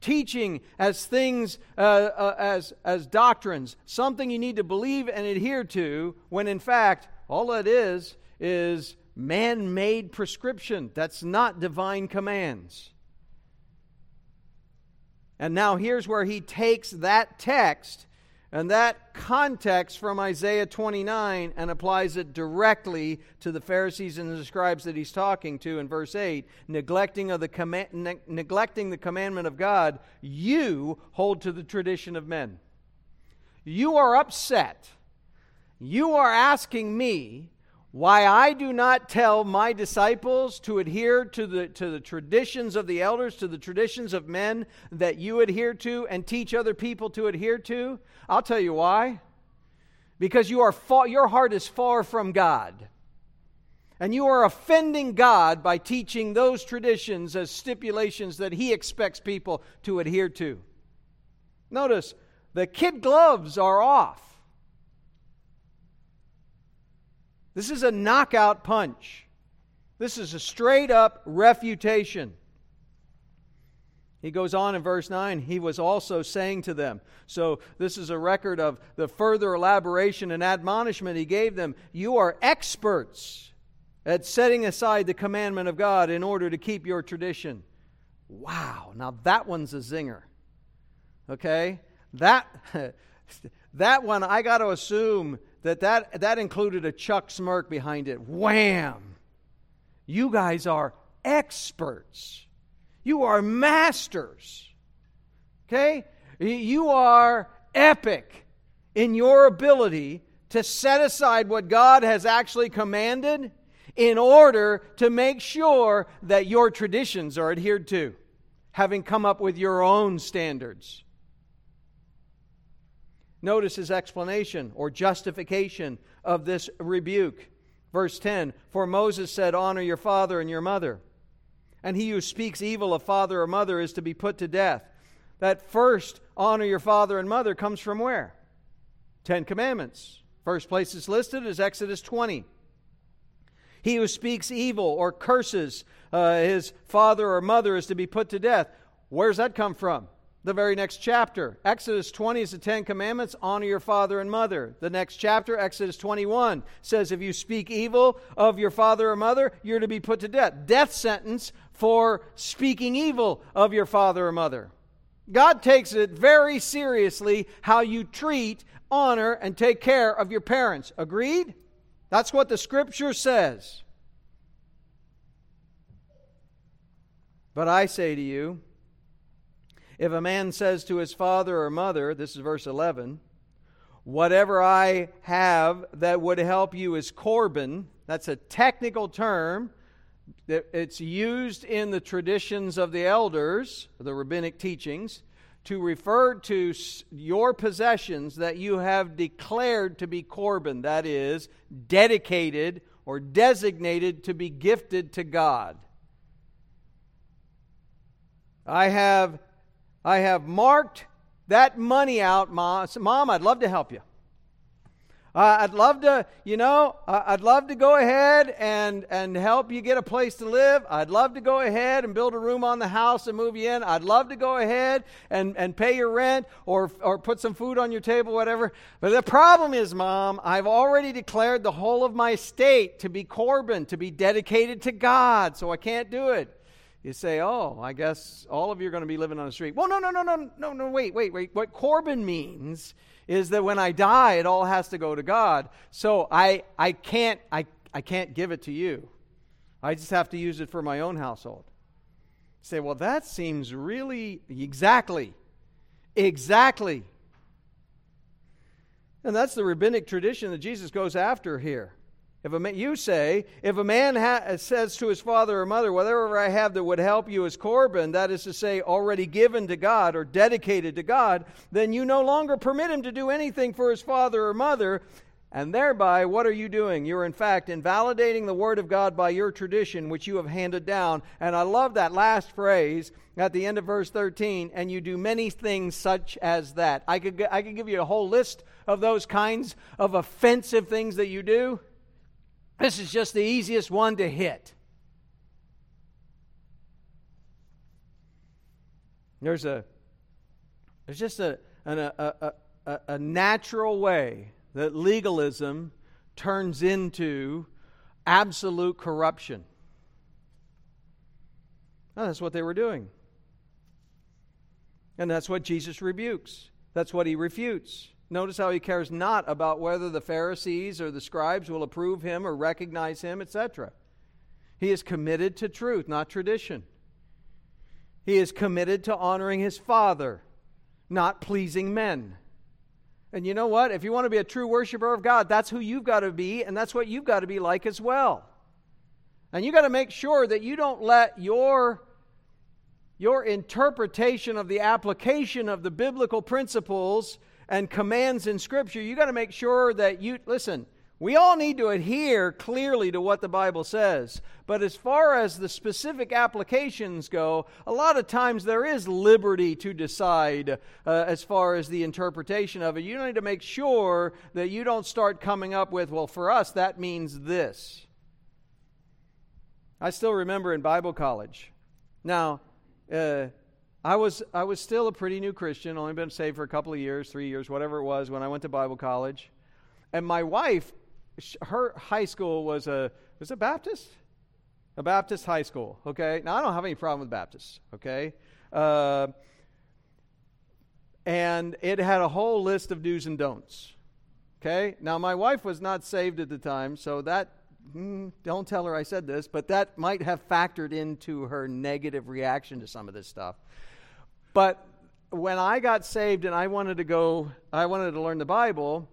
Teaching as things, uh, uh, as, as doctrines. Something you need to believe and adhere to, when in fact, all that is, is man-made prescription. That's not divine commands. And now here's where he takes that text and that context from Isaiah twenty-nine and applies it directly to the Pharisees and the scribes that he's talking to in verse eight. Neglecting, of the command, ne- neglecting the commandment of God, you hold to the tradition of men. You are upset. You are asking me why I do not tell my disciples to adhere to the to the traditions of the elders, to the traditions of men that you adhere to and teach other people to adhere to. I'll tell you why. Because you are far, your heart is far from God. And you are offending God by teaching those traditions as stipulations that He expects people to adhere to. Notice, the kid gloves are off. This is a knockout punch. This is a straight-up refutation. He goes on in verse nine, he was also saying to them. So this is a record of the further elaboration and admonishment he gave them. You are experts at setting aside the commandment of God in order to keep your tradition. Wow, now that one's a zinger. Okay? That that one, I got to assume that, that that included a Chuck smirk behind it. Wham! You guys are experts. You are masters. Okay? You are epic in your ability to set aside what God has actually commanded in order to make sure that your traditions are adhered to, having come up with your own standards. Notice his explanation or justification of this rebuke. Verse ten, for Moses said, honor your father and your mother, and he who speaks evil of father or mother is to be put to death. That first, honor your father and mother, comes from where? Ten Commandments. First place it's listed is Exodus twenty. He who speaks evil or curses uh, his father or mother is to be put to death. Where's that come from? The very next chapter. Exodus twenty is the Ten Commandments. Honor your father and mother. The next chapter, Exodus twenty-one, says if you speak evil of your father or mother, you're to be put to death. Death sentence for speaking evil of your father or mother. God takes it very seriously how you treat, honor, and take care of your parents. Agreed? That's what the Scripture says. But I say to you, if a man says to his father or mother, this is verse eleven, whatever I have that would help you is korban. That's a technical term. It's used in the traditions of the elders, the rabbinic teachings, to refer to your possessions that you have declared to be korban, that is, dedicated or designated to be gifted to God. I have, I have marked that money out, Mom. Mom, I'd love to help you. Uh, I'd love to, you know, uh, I'd love to go ahead and, and help you get a place to live. I'd love to go ahead and build a room on the house and move you in. I'd love to go ahead and, and pay your rent or or put some food on your table, whatever. But the problem is, Mom, I've already declared the whole of my estate to be korban, to be dedicated to God, so I can't do it. You say, oh, I guess all of you are going to be living on the street. Well, no, no, no, no, no, no, wait, wait, wait. What korban means is that when I die, it all has to go to God. So I, I can't, I, I can't give it to you. I just have to use it for my own household. You say, well, that seems really exactly, exactly. And that's the rabbinic tradition that Jesus goes after here. If a man, you say, if a man ha- says to his father or mother, whatever I have that would help you is korban, that is to say, already given to God or dedicated to God, then you no longer permit him to do anything for his father or mother, and thereby, what are you doing? You're, in fact, invalidating the Word of God by your tradition, which you have handed down. And I love that last phrase at the end of verse thirteen, and you do many things such as that. I could, I could give you a whole list of those kinds of offensive things that you do. This is just the easiest one to hit. There's a, there's just a, an, a, a, a natural way that legalism turns into absolute corruption. Well, that's what they were doing. And that's what Jesus rebukes. That's what he refutes. Notice how he cares not about whether the Pharisees or the scribes will approve him or recognize him, et cetera. He is committed to truth, not tradition. He is committed to honoring his Father, not pleasing men. And you know what? If you want to be a true worshiper of God, that's who you've got to be, and that's what you've got to be like as well. And you've got to make sure that you don't let your your interpretation of the application of the biblical principles and commands in Scripture, you got to make sure that you, listen, we all need to adhere clearly to what the Bible says. But as far as the specific applications go, a lot of times there is liberty to decide uh, as far as the interpretation of it. You need to make sure that you don't start coming up with, well, for us, that means this. I still remember in Bible college. Now, uh, I was I was still a pretty new Christian, only been saved for a couple of years, three years, whatever it was, when I went to Bible college. And my wife, her high school was a, was a Baptist? A Baptist high school, okay? Now, I don't have any problem with Baptists, okay? Uh, and it had a whole list of do's and don'ts. Okay? Now, my wife was not saved at the time, so that, mm, don't tell her I said this, but that might have factored into her negative reaction to some of this stuff. But when I got saved and I wanted to go, I wanted to learn the Bible,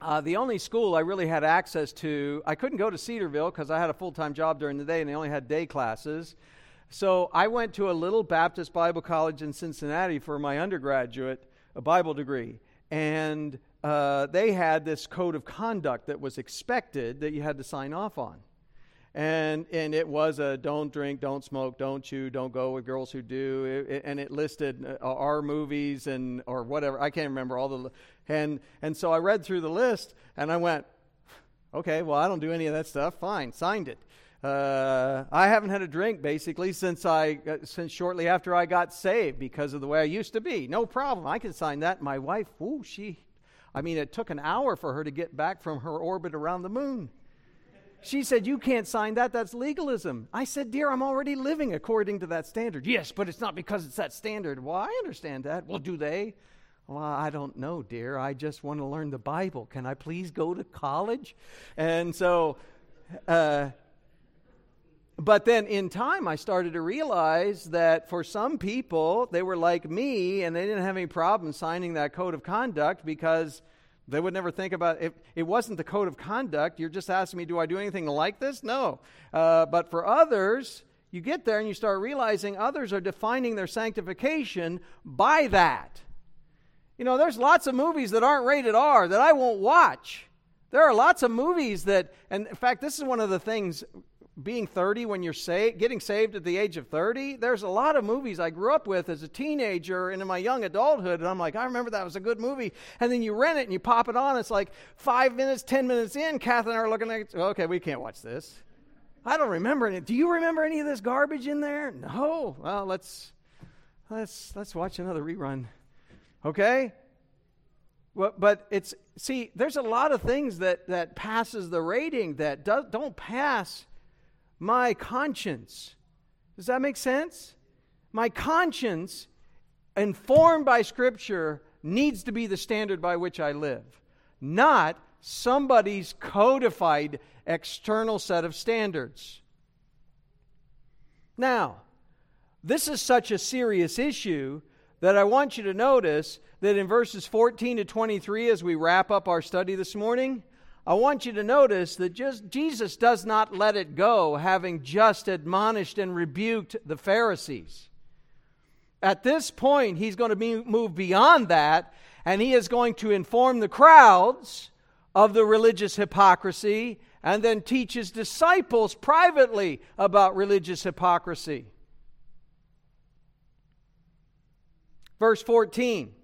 uh, the only school I really had access to, I couldn't go to Cedarville because I had a full-time job during the day and they only had day classes. So I went to a little Baptist Bible college in Cincinnati for my undergraduate, a Bible degree. And uh, they had this code of conduct that was expected that you had to sign off on. And and it was a don't drink, don't smoke, don't chew, don't go with girls who do. It, it, and it listed R movies and or whatever. I can't remember all the... And, and so I read through the list and I went, okay, well, I don't do any of that stuff. Fine, signed it. Uh, I haven't had a drink basically since I uh, since shortly after I got saved because of the way I used to be. No problem. I can sign that. My wife, ooh, she, I mean, it took an hour for her to get back from her orbit around the moon. She said, you can't sign that. That's legalism. I said, dear, I'm already living according to that standard. Yes, but it's not because it's that standard. Well, I understand that. Well, do they? Well, I don't know, dear. I just want to learn the Bible. Can I please go to college? And so, uh, But then in time, I started to realize that for some people, they were like me, and they didn't have any problem signing that code of conduct because they would never think about it. It wasn't the code of conduct. You're just asking me, do I do anything like this? No. Uh, but for others, you get there and you start realizing others are defining their sanctification by that. You know, there's lots of movies that aren't rated R that I won't watch. There are lots of movies that, and in fact, this is one of the things... Being thirty when you're saved, getting saved at the age of thirty, there's a lot of movies I grew up with as a teenager and in my young adulthood, and I'm like, I remember that was a good movie. And then you rent it and you pop it on. It's like five minutes, ten minutes in, Kath and I are looking like, okay, we can't watch this. I don't remember any. Do you remember any of this garbage in there? No. Well, let's let's let's watch another rerun. Okay. Well, but it's see, there's a lot of things that that passes the rating that do, don't pass. My conscience. Does that make sense? My conscience, informed by Scripture, needs to be the standard by which I live, not somebody's codified external set of standards. Now, this is such a serious issue that I want you to notice that in verses fourteen to twenty-three, as we wrap up our study this morning, I want you to notice that just Jesus does not let it go, having just admonished and rebuked the Pharisees. At this point, he's going to be, move beyond that, and he is going to inform the crowds of the religious hypocrisy and then teach his disciples privately about religious hypocrisy. Verse fourteen.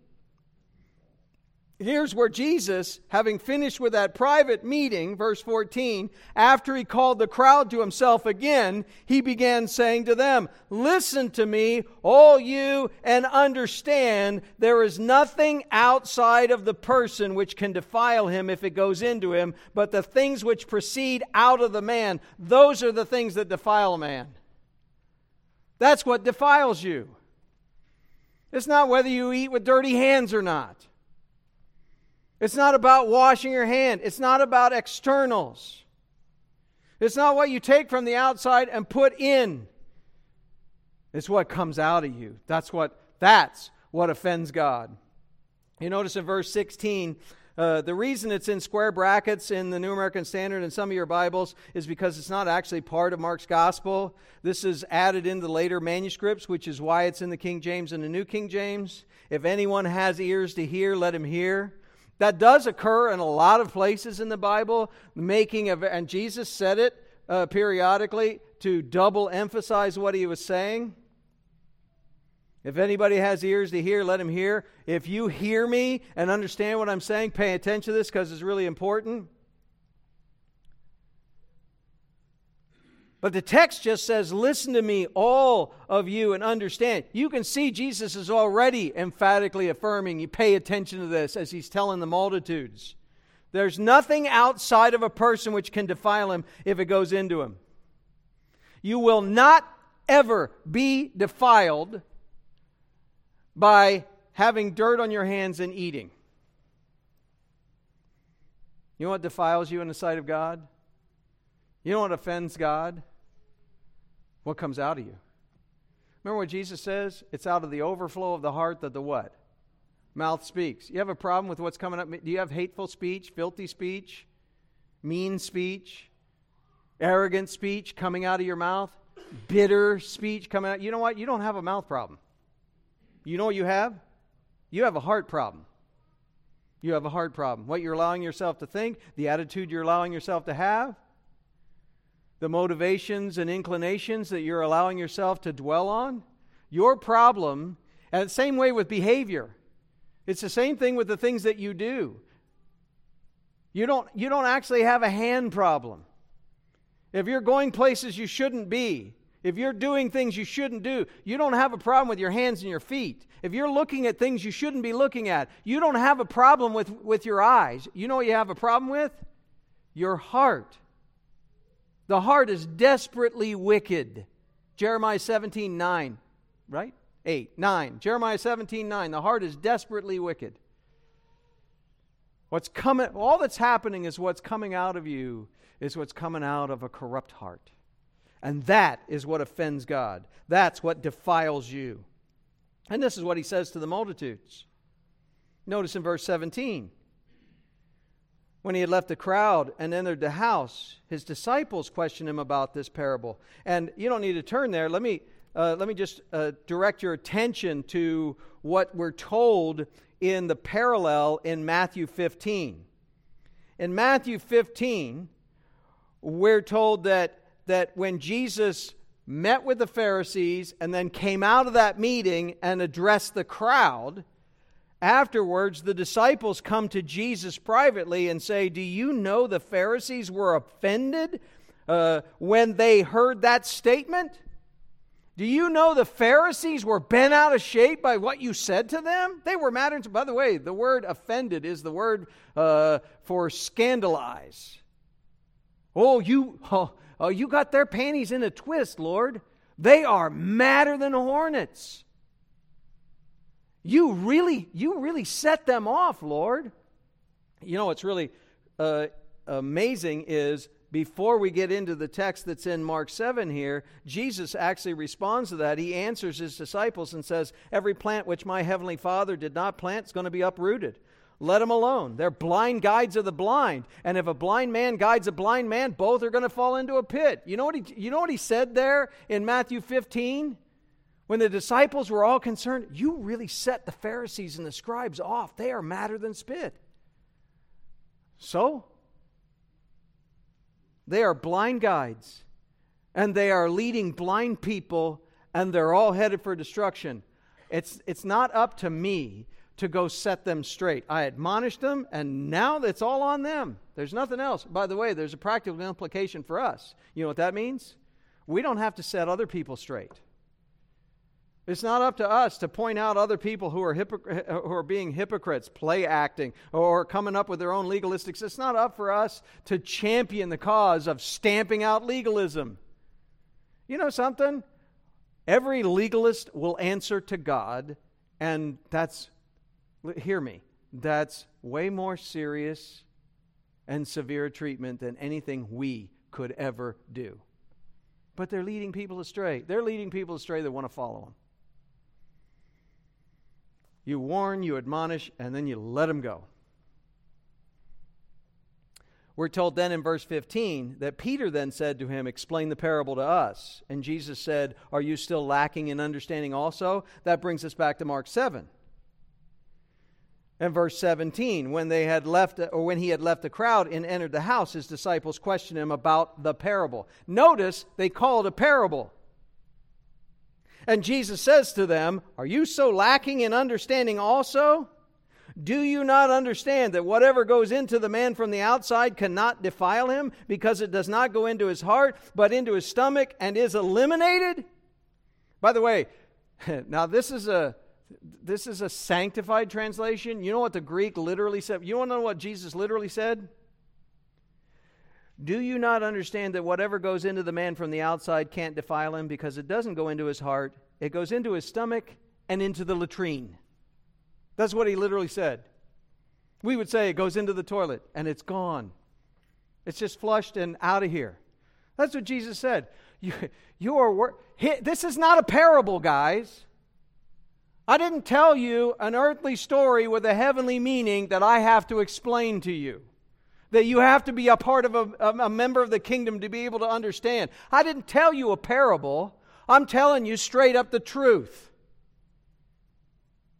Here's where Jesus, having finished with that private meeting, verse fourteen, after he called the crowd to himself again, he began saying to them, listen to me, all you, and understand there is nothing outside of the person which can defile him if it goes into him, but the things which proceed out of the man, those are the things that defile a man. That's what defiles you. It's not whether you eat with dirty hands or not. It's not about washing your hand. It's not about externals. It's not what you take from the outside and put in. It's what comes out of you. That's what that's what offends God. You notice in verse sixteen, uh, the reason it's in square brackets in the New American Standard and some of your Bibles is because it's not actually part of Mark's Gospel. This is added into later manuscripts, which is why it's in the King James and the New King James. If anyone has ears to hear, let him hear. That does occur in a lot of places in the Bible, making of, and Jesus said it uh, periodically to double emphasize what he was saying. If anybody has ears to hear, let him hear. If you hear me and understand what I'm saying, pay attention to this because it's really important. But the text just says, listen to me, all of you, and understand. You can see Jesus is already emphatically affirming. You pay attention to this as he's telling the multitudes. There's nothing outside of a person which can defile him if it goes into him. You will not ever be defiled by having dirt on your hands and eating. You know what defiles you in the sight of God? You know what offends God? What comes out of you? Remember what Jesus says? It's out of the overflow of the heart that the what? Mouth speaks. You have a problem with what's coming up? Do you have hateful speech, filthy speech, mean speech, arrogant speech coming out of your mouth, bitter speech coming out? You know what? You don't have a mouth problem. You know what you have? You have a heart problem. You have a heart problem. What you're allowing yourself to think, the attitude you're allowing yourself to have, the motivations and inclinations that you're allowing yourself to dwell on, your problem, and the same way with behavior. It's the same thing with the things that you do. You don't, you don't actually have a hand problem. If you're going places you shouldn't be, if you're doing things you shouldn't do, you don't have a problem with your hands and your feet. If you're looking at things you shouldn't be looking at, you don't have a problem with, with your eyes. You know what you have a problem with? Your heart. The heart is desperately wicked. Jeremiah seventeen, nine, right? Eight, nine. Jeremiah seventeen, nine. The heart is desperately wicked. What's coming, all that's happening is what's coming out of you is what's coming out of a corrupt heart. And that is what offends God. That's what defiles you. And this is what he says to the multitudes. Notice in verse seventeen. When he had left the crowd and entered the house, his disciples questioned him about this parable. And you don't need to turn there. Let me Uh, let me just uh, direct your attention to what we're told in the parallel in Matthew fifteen. In Matthew fifteen, we're told that, that when Jesus met with the Pharisees and then came out of that meeting and addressed the crowd, afterwards the disciples come to Jesus privately and say, "Do you know the Pharisees were offended uh, when they heard that statement? Do you know the Pharisees were bent out of shape by what you said to them?" They were mad. And, by the way, the word offended is the word uh, for scandalize. Oh, you oh, oh, you got their panties in a twist, Lord. They are madder than hornets. You really, you really set them off, Lord. You know what's really uh, amazing is, before we get into the text that's in Mark seven here, Jesus actually responds to that. He answers his disciples and says, "Every plant which my heavenly Father did not plant is going to be uprooted. Let them alone. They're blind guides of the blind. And if a blind man guides a blind man, both are going to fall into a pit." You know what he, you know what he said there in Matthew fifteen? When the disciples were all concerned, "You really set the Pharisees and the scribes off. They are madder than spit." So? They are blind guides, and they are leading blind people, and they're all headed for destruction. It's, it's not up to me to go set them straight. I admonished them, and now it's all on them. There's nothing else. By the way, there's a practical implication for us. You know what that means? We don't have to set other people straight. It's not up to us to point out other people who are hypocr- who are being hypocrites, play acting, or coming up with their own legalistics. It's not up for us to champion the cause of stamping out legalism. You know something? Every legalist will answer to God, and that's, hear me, that's way more serious and severe treatment than anything we could ever do. But they're leading people astray. They're leading people astray that want to follow them. You warn, you admonish, and then you let them go. We're told then in verse fifteen that Peter then said to him, "Explain the parable to us." And Jesus said, "Are you still lacking in understanding also?" That brings us back to Mark seven. And verse seventeen, when they had left, or when he had left the crowd and entered the house, his disciples questioned him about the parable. Notice they called a parable. And Jesus says to them, "Are you so lacking in understanding also? Do you not understand that whatever goes into the man from the outside cannot defile him, because it does not go into his heart, but into his stomach and is eliminated?" By the way, now this is a this is a sanctified translation. You know what the Greek literally said? You want to know what Jesus literally said? "Do you not understand that whatever goes into the man from the outside can't defile him, because it doesn't go into his heart. It goes into his stomach and into the latrine." That's what he literally said. We would say it goes into the toilet and it's gone. It's just flushed and out of here. That's what Jesus said. You, you are wor- this is not a parable, guys. I didn't tell you an earthly story with a heavenly meaning that I have to explain to you, that you have to be a part of a, a member of the kingdom to be able to understand. I didn't tell you a parable. I'm telling you straight up the truth.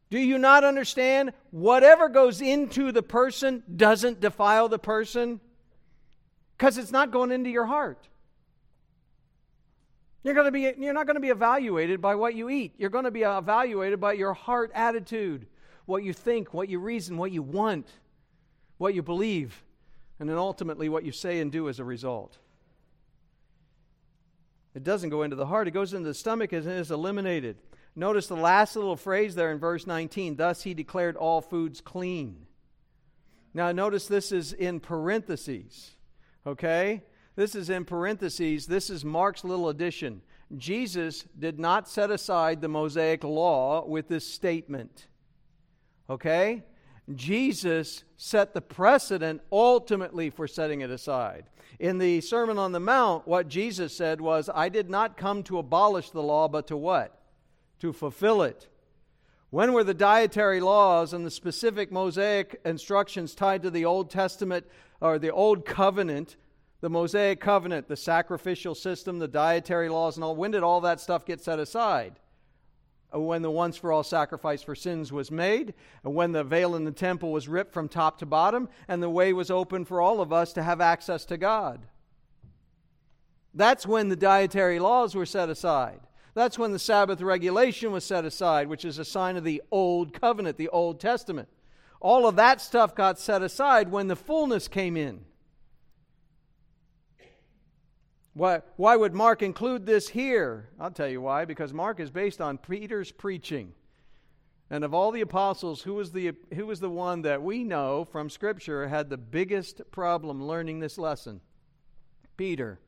Do you not understand? Whatever goes into the person doesn't defile the person, because it's not going into your heart. You're going to be, you're not going to be evaluated by what you eat. You're going to be evaluated by your heart attitude, what you think, what you reason, what you want, what you believe, and then ultimately what you say and do as a result. It doesn't go into the heart. It goes into the stomach and is eliminated. Notice the last little phrase there in verse nineteen. Thus he declared all foods clean. Now notice this is in parentheses. Okay? This is in parentheses. This is Mark's little addition. Jesus did not set aside the Mosaic law with this statement. Okay? Jesus set the precedent ultimately for setting it aside. In the Sermon on the Mount, what Jesus said was, I did not come to abolish the law, but to what? To fulfill it. When were the dietary laws and the specific Mosaic instructions tied to the Old Testament or the Old Covenant, the Mosaic Covenant, the sacrificial system, the dietary laws and all, when did all that stuff get set aside? When the once for all sacrifice for sins was made, and when the veil in the temple was ripped from top to bottom, and the way was open for all of us to have access to God. That's when the dietary laws were set aside. That's when the Sabbath regulation was set aside, which is a sign of the Old Covenant, the Old Testament. All of that stuff got set aside when the fullness came in. Why, why would Mark include this here? I'll tell you why. Because Mark is based on Peter's preaching. And of all the apostles, who was the, who was the one that we know from Scripture had the biggest problem learning this lesson? Peter.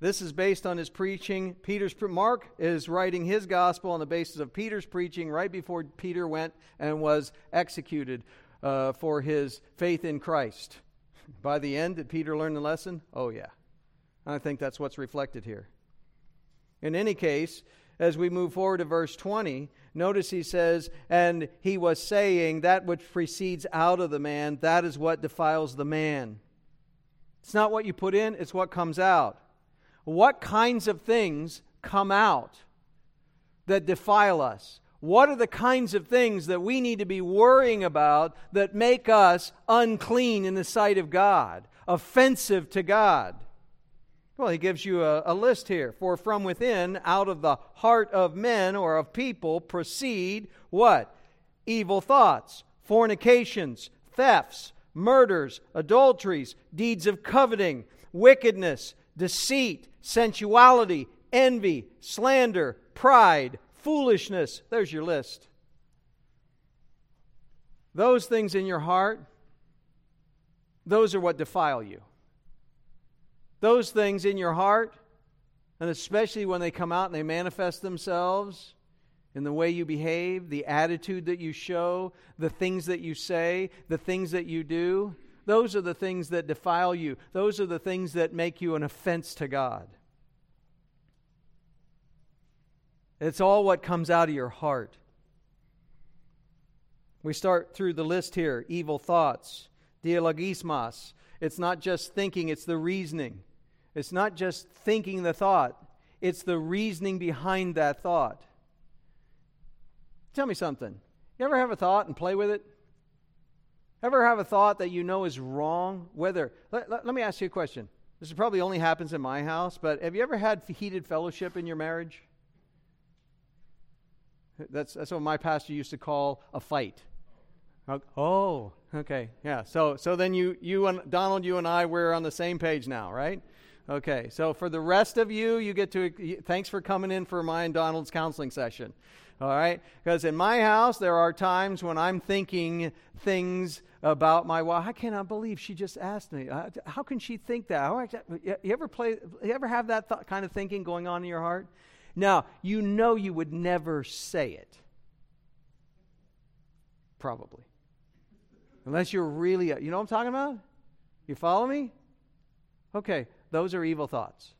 This is based on his preaching. Peter's Mark is writing his gospel on the basis of Peter's preaching right before Peter went and was executed uh, for his faith in Christ. By the end, did Peter learn the lesson? Oh, yeah. I think that's what's reflected here. In any case, as we move forward to verse twenty, notice he says, and he was saying, that which proceeds out of the man, that is what defiles the man. It's not what you put in, it's what comes out. What kinds of things come out that defile us? What are the kinds of things that we need to be worrying about that make us unclean in the sight of God, offensive to God? Well, he gives you a, a list here. For from within, out of the heart of men or of people, proceed what? Evil thoughts, fornications, thefts, murders, adulteries, deeds of coveting, wickedness, deceit, sensuality, envy, slander, pride, foolishness. There's your list. Those things in your heart, those are what defile you. Those things in your heart, and especially when they come out and they manifest themselves in the way you behave, the attitude that you show, the things that you say, the things that you do, those are the things that defile you. Those are the things that make you an offense to God. It's all what comes out of your heart. We start through the list here. Evil thoughts, dialogismos. It's not just thinking, it's the reasoning. It's not just thinking the thought. It's the reasoning behind that thought. Tell me something. You ever have a thought and play with it? Ever have a thought that you know is wrong? Whether let, let, let me ask you a question. This probably only happens in my house, but have you ever had heated fellowship in your marriage? That's, that's what my pastor used to call a fight. Oh, okay, yeah. So, so then you, you and Donald, you and I, we're on the same page now, right? Okay. So for the rest of you, you get to thanks for coming in for my and Donald's counseling session. All right, because in my house there are times when I'm thinking things about my wife. I cannot believe she just asked me. How can she think that? You ever play? You ever have that th- kind of thinking going on in your heart? Now you know you would never say it. Probably. Unless you're really, a, you know what I'm talking about? You follow me? Okay, those are evil thoughts.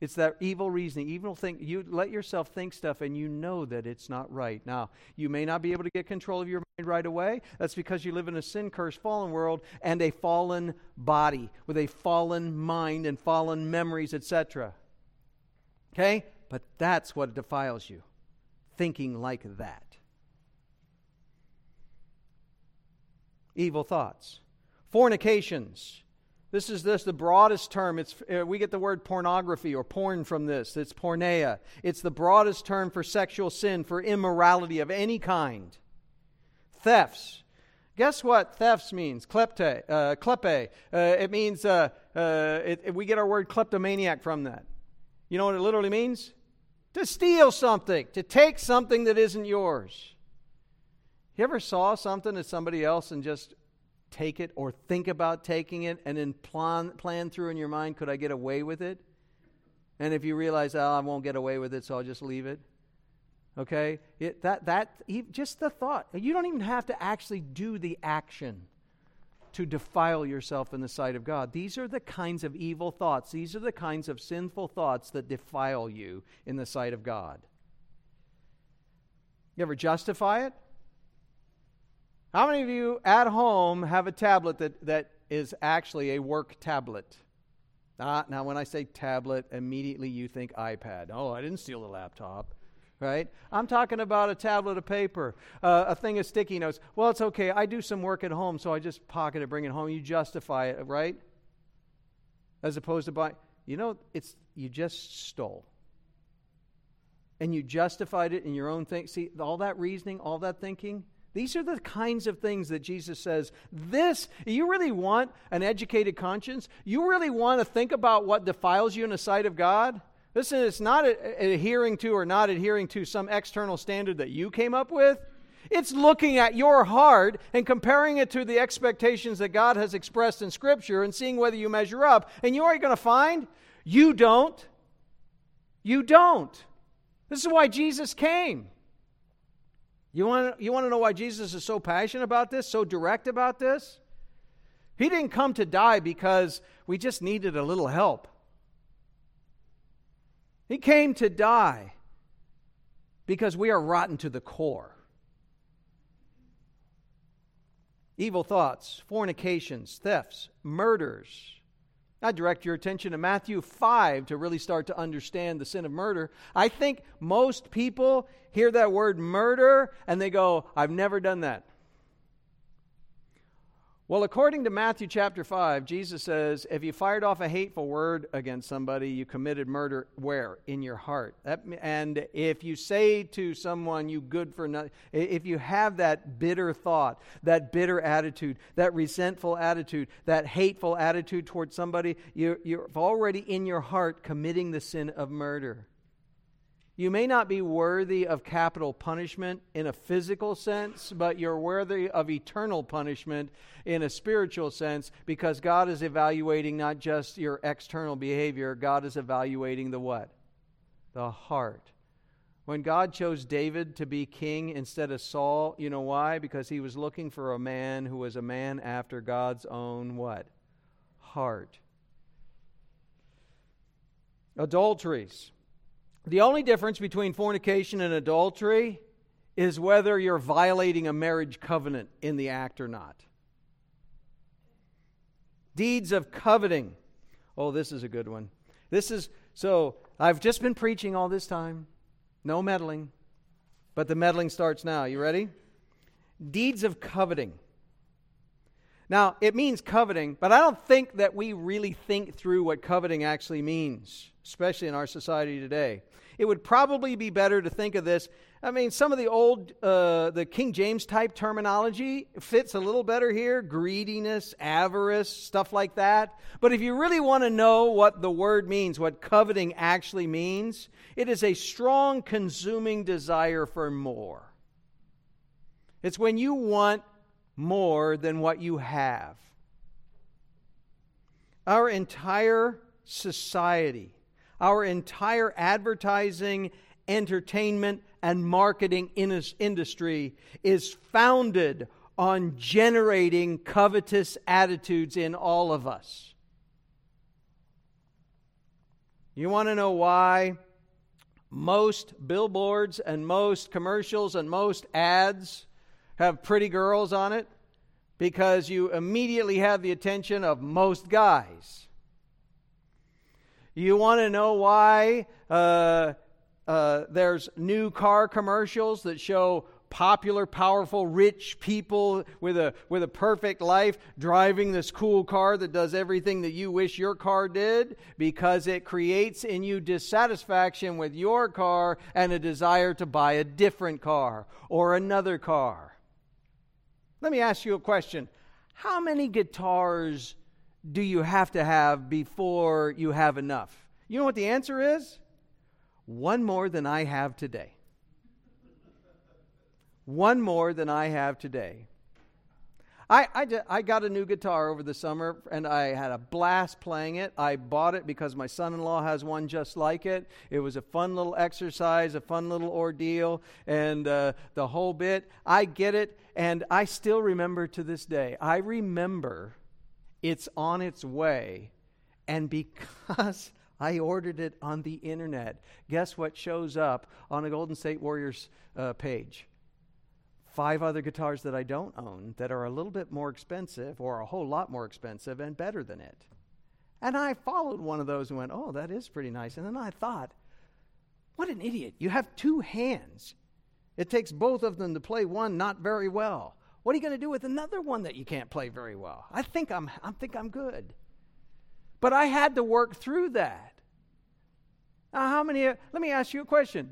It's that evil reasoning, evil thing. You let yourself think stuff and you know that it's not right. Now, you may not be able to get control of your mind right away. That's because you live in a sin-cursed, fallen world and a fallen body with a fallen mind and fallen memories, et cetera. Okay? But that's what defiles you, thinking like that. Evil thoughts. Fornications. This is this the broadest term. It's uh, we get the word pornography or porn from this. It's porneia. It's the broadest term for sexual sin, for immorality of any kind. Thefts. Guess what thefts means? Klepte, uh, klepe. Uh, it means uh, uh, it, it, we get our word kleptomaniac from that. You know what it literally means? To steal something, to take something that isn't yours. You ever saw something that somebody else and just take it or think about taking it and then plan, plan through in your mind, could I get away with it? And if you realize, oh, I won't get away with it, so I'll just leave it. Okay? It, that, that, just the thought. You don't even have to actually do the action to defile yourself in the sight of God. These are the kinds of evil thoughts. These are the kinds of sinful thoughts that defile you in the sight of God. You ever justify it? How many of you at home have a tablet that, that is actually a work tablet? Ah, now, when I say tablet, immediately you think iPad. Oh, I didn't steal the laptop, right? I'm talking about a tablet of paper, uh, a thing of sticky notes. Well, it's okay. I do some work at home, so I just pocket it, bring it home. You justify it, right? As opposed to buying. You know, it's you just stole. And you justified it in your own thing. See, all that reasoning, all that thinking. These are the kinds of things that Jesus says, this, you really want an educated conscience? You really want to think about what defiles you in the sight of God? Listen, it's not adhering to or not adhering to some external standard that you came up with. It's looking at your heart and comparing it to the expectations that God has expressed in Scripture and seeing whether you measure up. And you are going to find you don't. You don't. This is why Jesus came. You want to, you want to know why Jesus is so passionate about this, so direct about this? He didn't come to die because we just needed a little help. He came to die because we are rotten to the core. Evil thoughts, fornications, thefts, murders. I direct your attention to Matthew five to really start to understand the sin of murder. I think most people hear that word murder and they go, I've never done that. Well, according to Matthew chapter five, Jesus says, if you fired off a hateful word against somebody, you committed murder where? In your heart. That, and if you say to someone, you good for nothing, if you have that bitter thought, that bitter attitude, that resentful attitude, that hateful attitude towards somebody, you, you're already in your heart committing the sin of murder. You may not be worthy of capital punishment in a physical sense, but you're worthy of eternal punishment in a spiritual sense because God is evaluating not just your external behavior, God is evaluating the what? The heart. When God chose David to be king instead of Saul, you know why? Because he was looking for a man who was a man after God's own what? Heart. Adulteries. The only difference between fornication and adultery is whether you're violating a marriage covenant in the act or not. Deeds of coveting. Oh, this is a good one. This is, so I've just been preaching all this time. No meddling. But the meddling starts now. You ready? Deeds of coveting. Now, it means coveting, but I don't think that we really think through what coveting actually means, especially in our society today. It would probably be better to think of this. I mean, some of the old, uh, the King James type terminology fits a little better here. Greediness, avarice, stuff like that. But if you really want to know what the word means, what coveting actually means, it is a strong consuming desire for more. It's when you want more than what you have. Our entire society, our entire advertising entertainment, and marketing industry is founded on generating covetous attitudes in all of us. You want to know why most billboards and most commercials and most ads have pretty girls on it? Because you immediately have the attention of most guys. You want to know why uh, uh, there's new car commercials that show popular, powerful, rich people with a with a perfect life driving this cool car that does everything that you wish your car did? Because it creates in you dissatisfaction with your car and a desire to buy a different car or another car. Let me ask you a question. How many guitars do you have to have before you have enough? You know what the answer is? One more than I have today. One more than I have today. I, I, I got a new guitar over the summer, and I had a blast playing it. I bought it because my son-in-law has one just like it. It was a fun little exercise, a fun little ordeal, and uh, the whole bit. I get it. And I still remember to this day, I remember it's on its way. And because I ordered it on the internet, guess what shows up on a Golden State Warriors uh, page? Five other guitars that I don't own that are a little bit more expensive or a whole lot more expensive and better than it. And I followed one of those and went, oh, that is pretty nice. And then I thought, what an idiot. You have two hands. It takes both of them to play one not very well. What are you going to do with another one that you can't play very well? I think I'm I think I'm good. But I had to work through that. Now, how many? Let me ask you a question.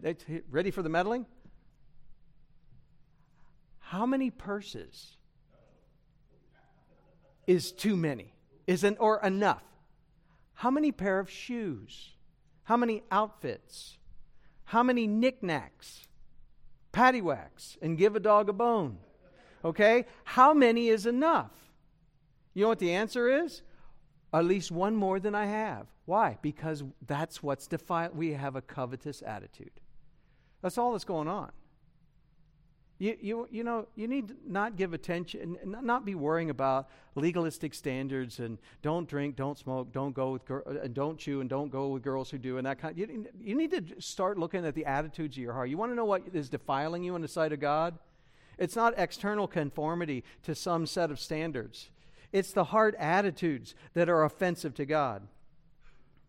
Ready for the meddling? How many purses is too many? Is an or enough? How many pair of shoes? How many outfits? How many knickknacks? Paddywhacks and give a dog a bone. Okay? How many is enough? You know what the answer is? At least one more than I have. Why? Because that's what's defined. We have a covetous attitude. That's all that's going on. You you you know, you need to not give attention, not be worrying about legalistic standards and don't drink, don't smoke, don't go with girl, and don't chew, and don't go with girls who do, and that kind. You, you need to start looking at the attitudes of your heart. You want to know what is defiling you in the sight of God? It's not external conformity to some set of standards. It's the heart attitudes that are offensive to God.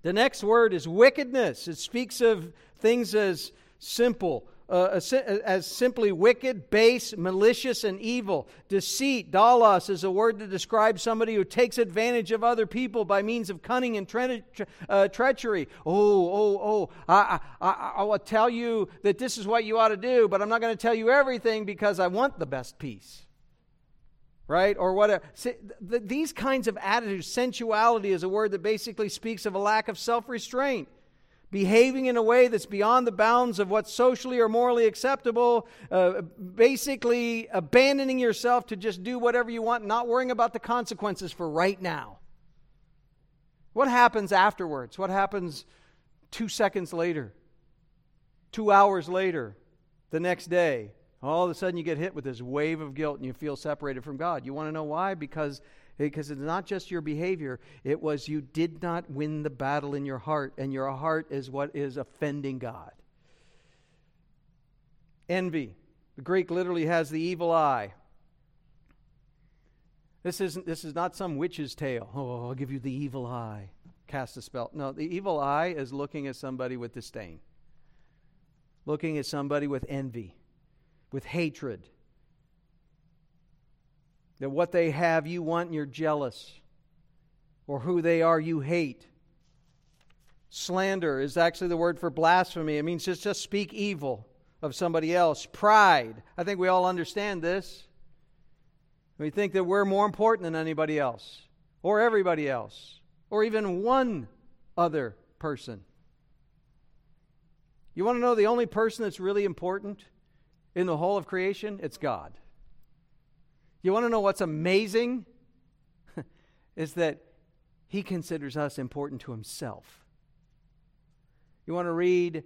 The next word is wickedness. It speaks of things as simple. Uh, as simply wicked, base, malicious, and evil. Deceit, dalos, is a word to describe somebody who takes advantage of other people by means of cunning and tre- tre- uh, treachery. Oh, oh, oh, I, I, I, I will tell you that this is what you ought to do, but I'm not going to tell you everything because I want the best piece. Right? Or whatever. See, th- these kinds of attitudes, sensuality is a word that basically speaks of a lack of self-restraint. Behaving in a way that's beyond the bounds of what's socially or morally acceptable, uh, basically abandoning yourself to just do whatever you want, not worrying about the consequences for right now. What happens afterwards? What happens two seconds later? Two hours later? The next day? All of a sudden you get hit with this wave of guilt and you feel separated from God. You want to know why? Because Because it's not just your behavior. It was you did not win the battle in your heart. And your heart is what is offending God. Envy. The Greek literally has the evil eye. This isn't. This is not some witch's tale. Oh, I'll give you the evil eye. Cast a spell. No, the evil eye is looking at somebody with disdain. Looking at somebody with envy. With hatred. That what they have you want and you're jealous. Or who they are you hate. Slander is actually the word for blasphemy. It means just, just speak evil of somebody else. Pride. I think we all understand this. We think that we're more important than anybody else. Or everybody else. Or even one other person. You want to know the only person that's really important in the whole of creation? It's God. You want to know what's amazing? Is that He considers us important to Himself. You want to read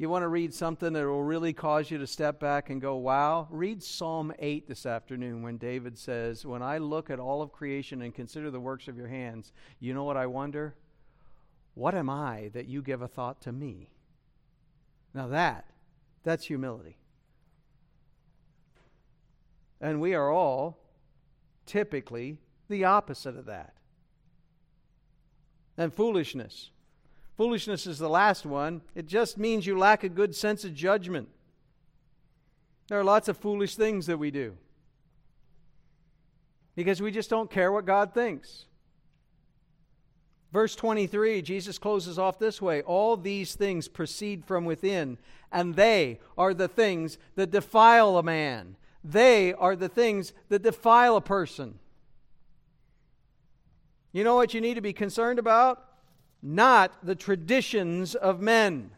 You want to read something that will really cause you to step back and go, wow? Read Psalm eight this afternoon when David says, when I look at all of creation and consider the works of your hands, you know what I wonder? What am I that you give a thought to me? Now that, that's humility. And we are all typically the opposite of that. And foolishness. Foolishness is the last one. It just means you lack a good sense of judgment. There are lots of foolish things that we do because we just don't care what God thinks. Verse twenty-three, Jesus closes off this way. All these things proceed from within, and they are the things that defile a man. They are the things that defile a person. You know what you need to be concerned about? Not the traditions of men,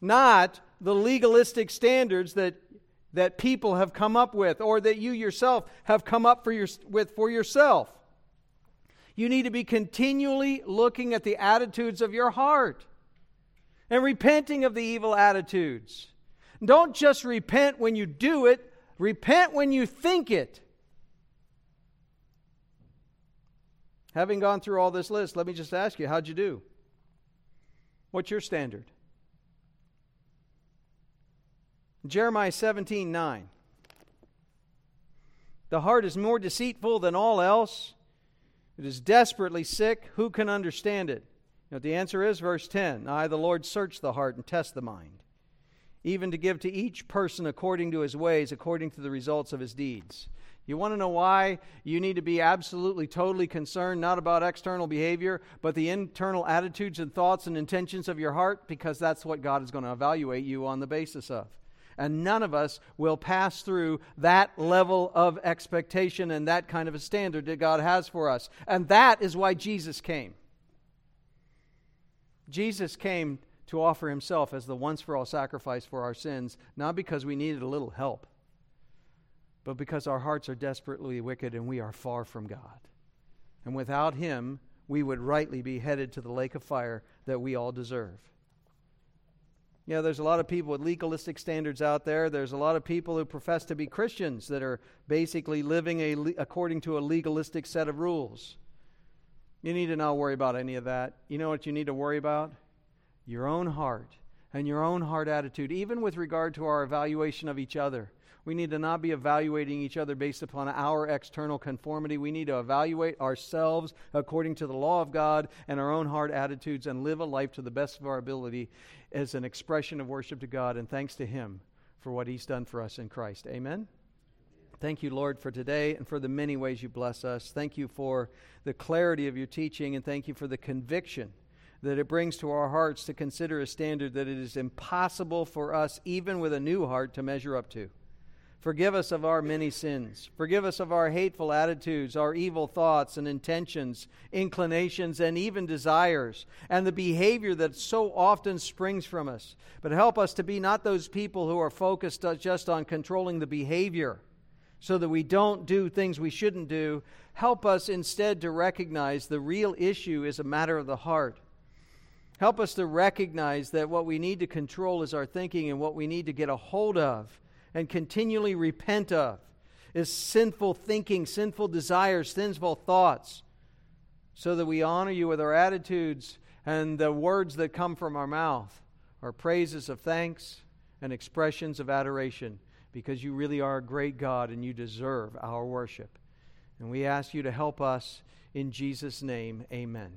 not the legalistic standards that that people have come up with, or that you yourself have come up for your, with for yourself. You need to be continually looking at the attitudes of your heart and repenting of the evil attitudes. Don't just repent when you do it, repent when you think it. Having gone through all this list, let me just ask you, how'd you do? What's your standard? Jeremiah seventeen nine. The heart is more deceitful than all else. It is desperately sick. Who can understand it? You know what the answer is? Verse ten. I, the Lord, search the heart and test the mind, even to give to each person according to his ways, according to the results of his deeds. You want to know why you need to be absolutely, totally concerned, not about external behavior, but the internal attitudes and thoughts and intentions of your heart? Because that's what God is going to evaluate you on the basis of. And none of us will pass through that level of expectation and that kind of a standard that God has for us. And that is why Jesus came. Jesus came to offer himself as the once-for-all sacrifice for our sins, not because we needed a little help, but because our hearts are desperately wicked and we are far from God. And without him, we would rightly be headed to the lake of fire that we all deserve. You know, there's a lot of people with legalistic standards out there. There's a lot of people who profess to be Christians that are basically living a le- according to a legalistic set of rules. You need to not worry about any of that. You know what you need to worry about? Your own heart and your own heart attitude, even with regard to our evaluation of each other. We need to not be evaluating each other based upon our external conformity. We need to evaluate ourselves according to the law of God and our own heart attitudes and live a life to the best of our ability as an expression of worship to God and thanks to him for what he's done for us in Christ. Amen? Thank you, Lord, for today and for the many ways you bless us. Thank you for the clarity of your teaching, and thank you for the conviction that it brings to our hearts to consider a standard that it is impossible for us, even with a new heart, to measure up to. Forgive us of our many sins. Forgive us of our hateful attitudes, our evil thoughts and intentions, inclinations, and even desires, and the behavior that so often springs from us. But help us to be not those people who are focused just on controlling the behavior so that we don't do things we shouldn't do. Help us instead to recognize the real issue is a matter of the heart. Help us to recognize that what we need to control is our thinking, and what we need to get a hold of and continually repent of is sinful thinking, sinful desires, sinful thoughts, so that we honor you with our attitudes, and the words that come from our mouth are praises of thanks and expressions of adoration, because you really are a great God and you deserve our worship. And we ask you to help us in Jesus' name. Amen.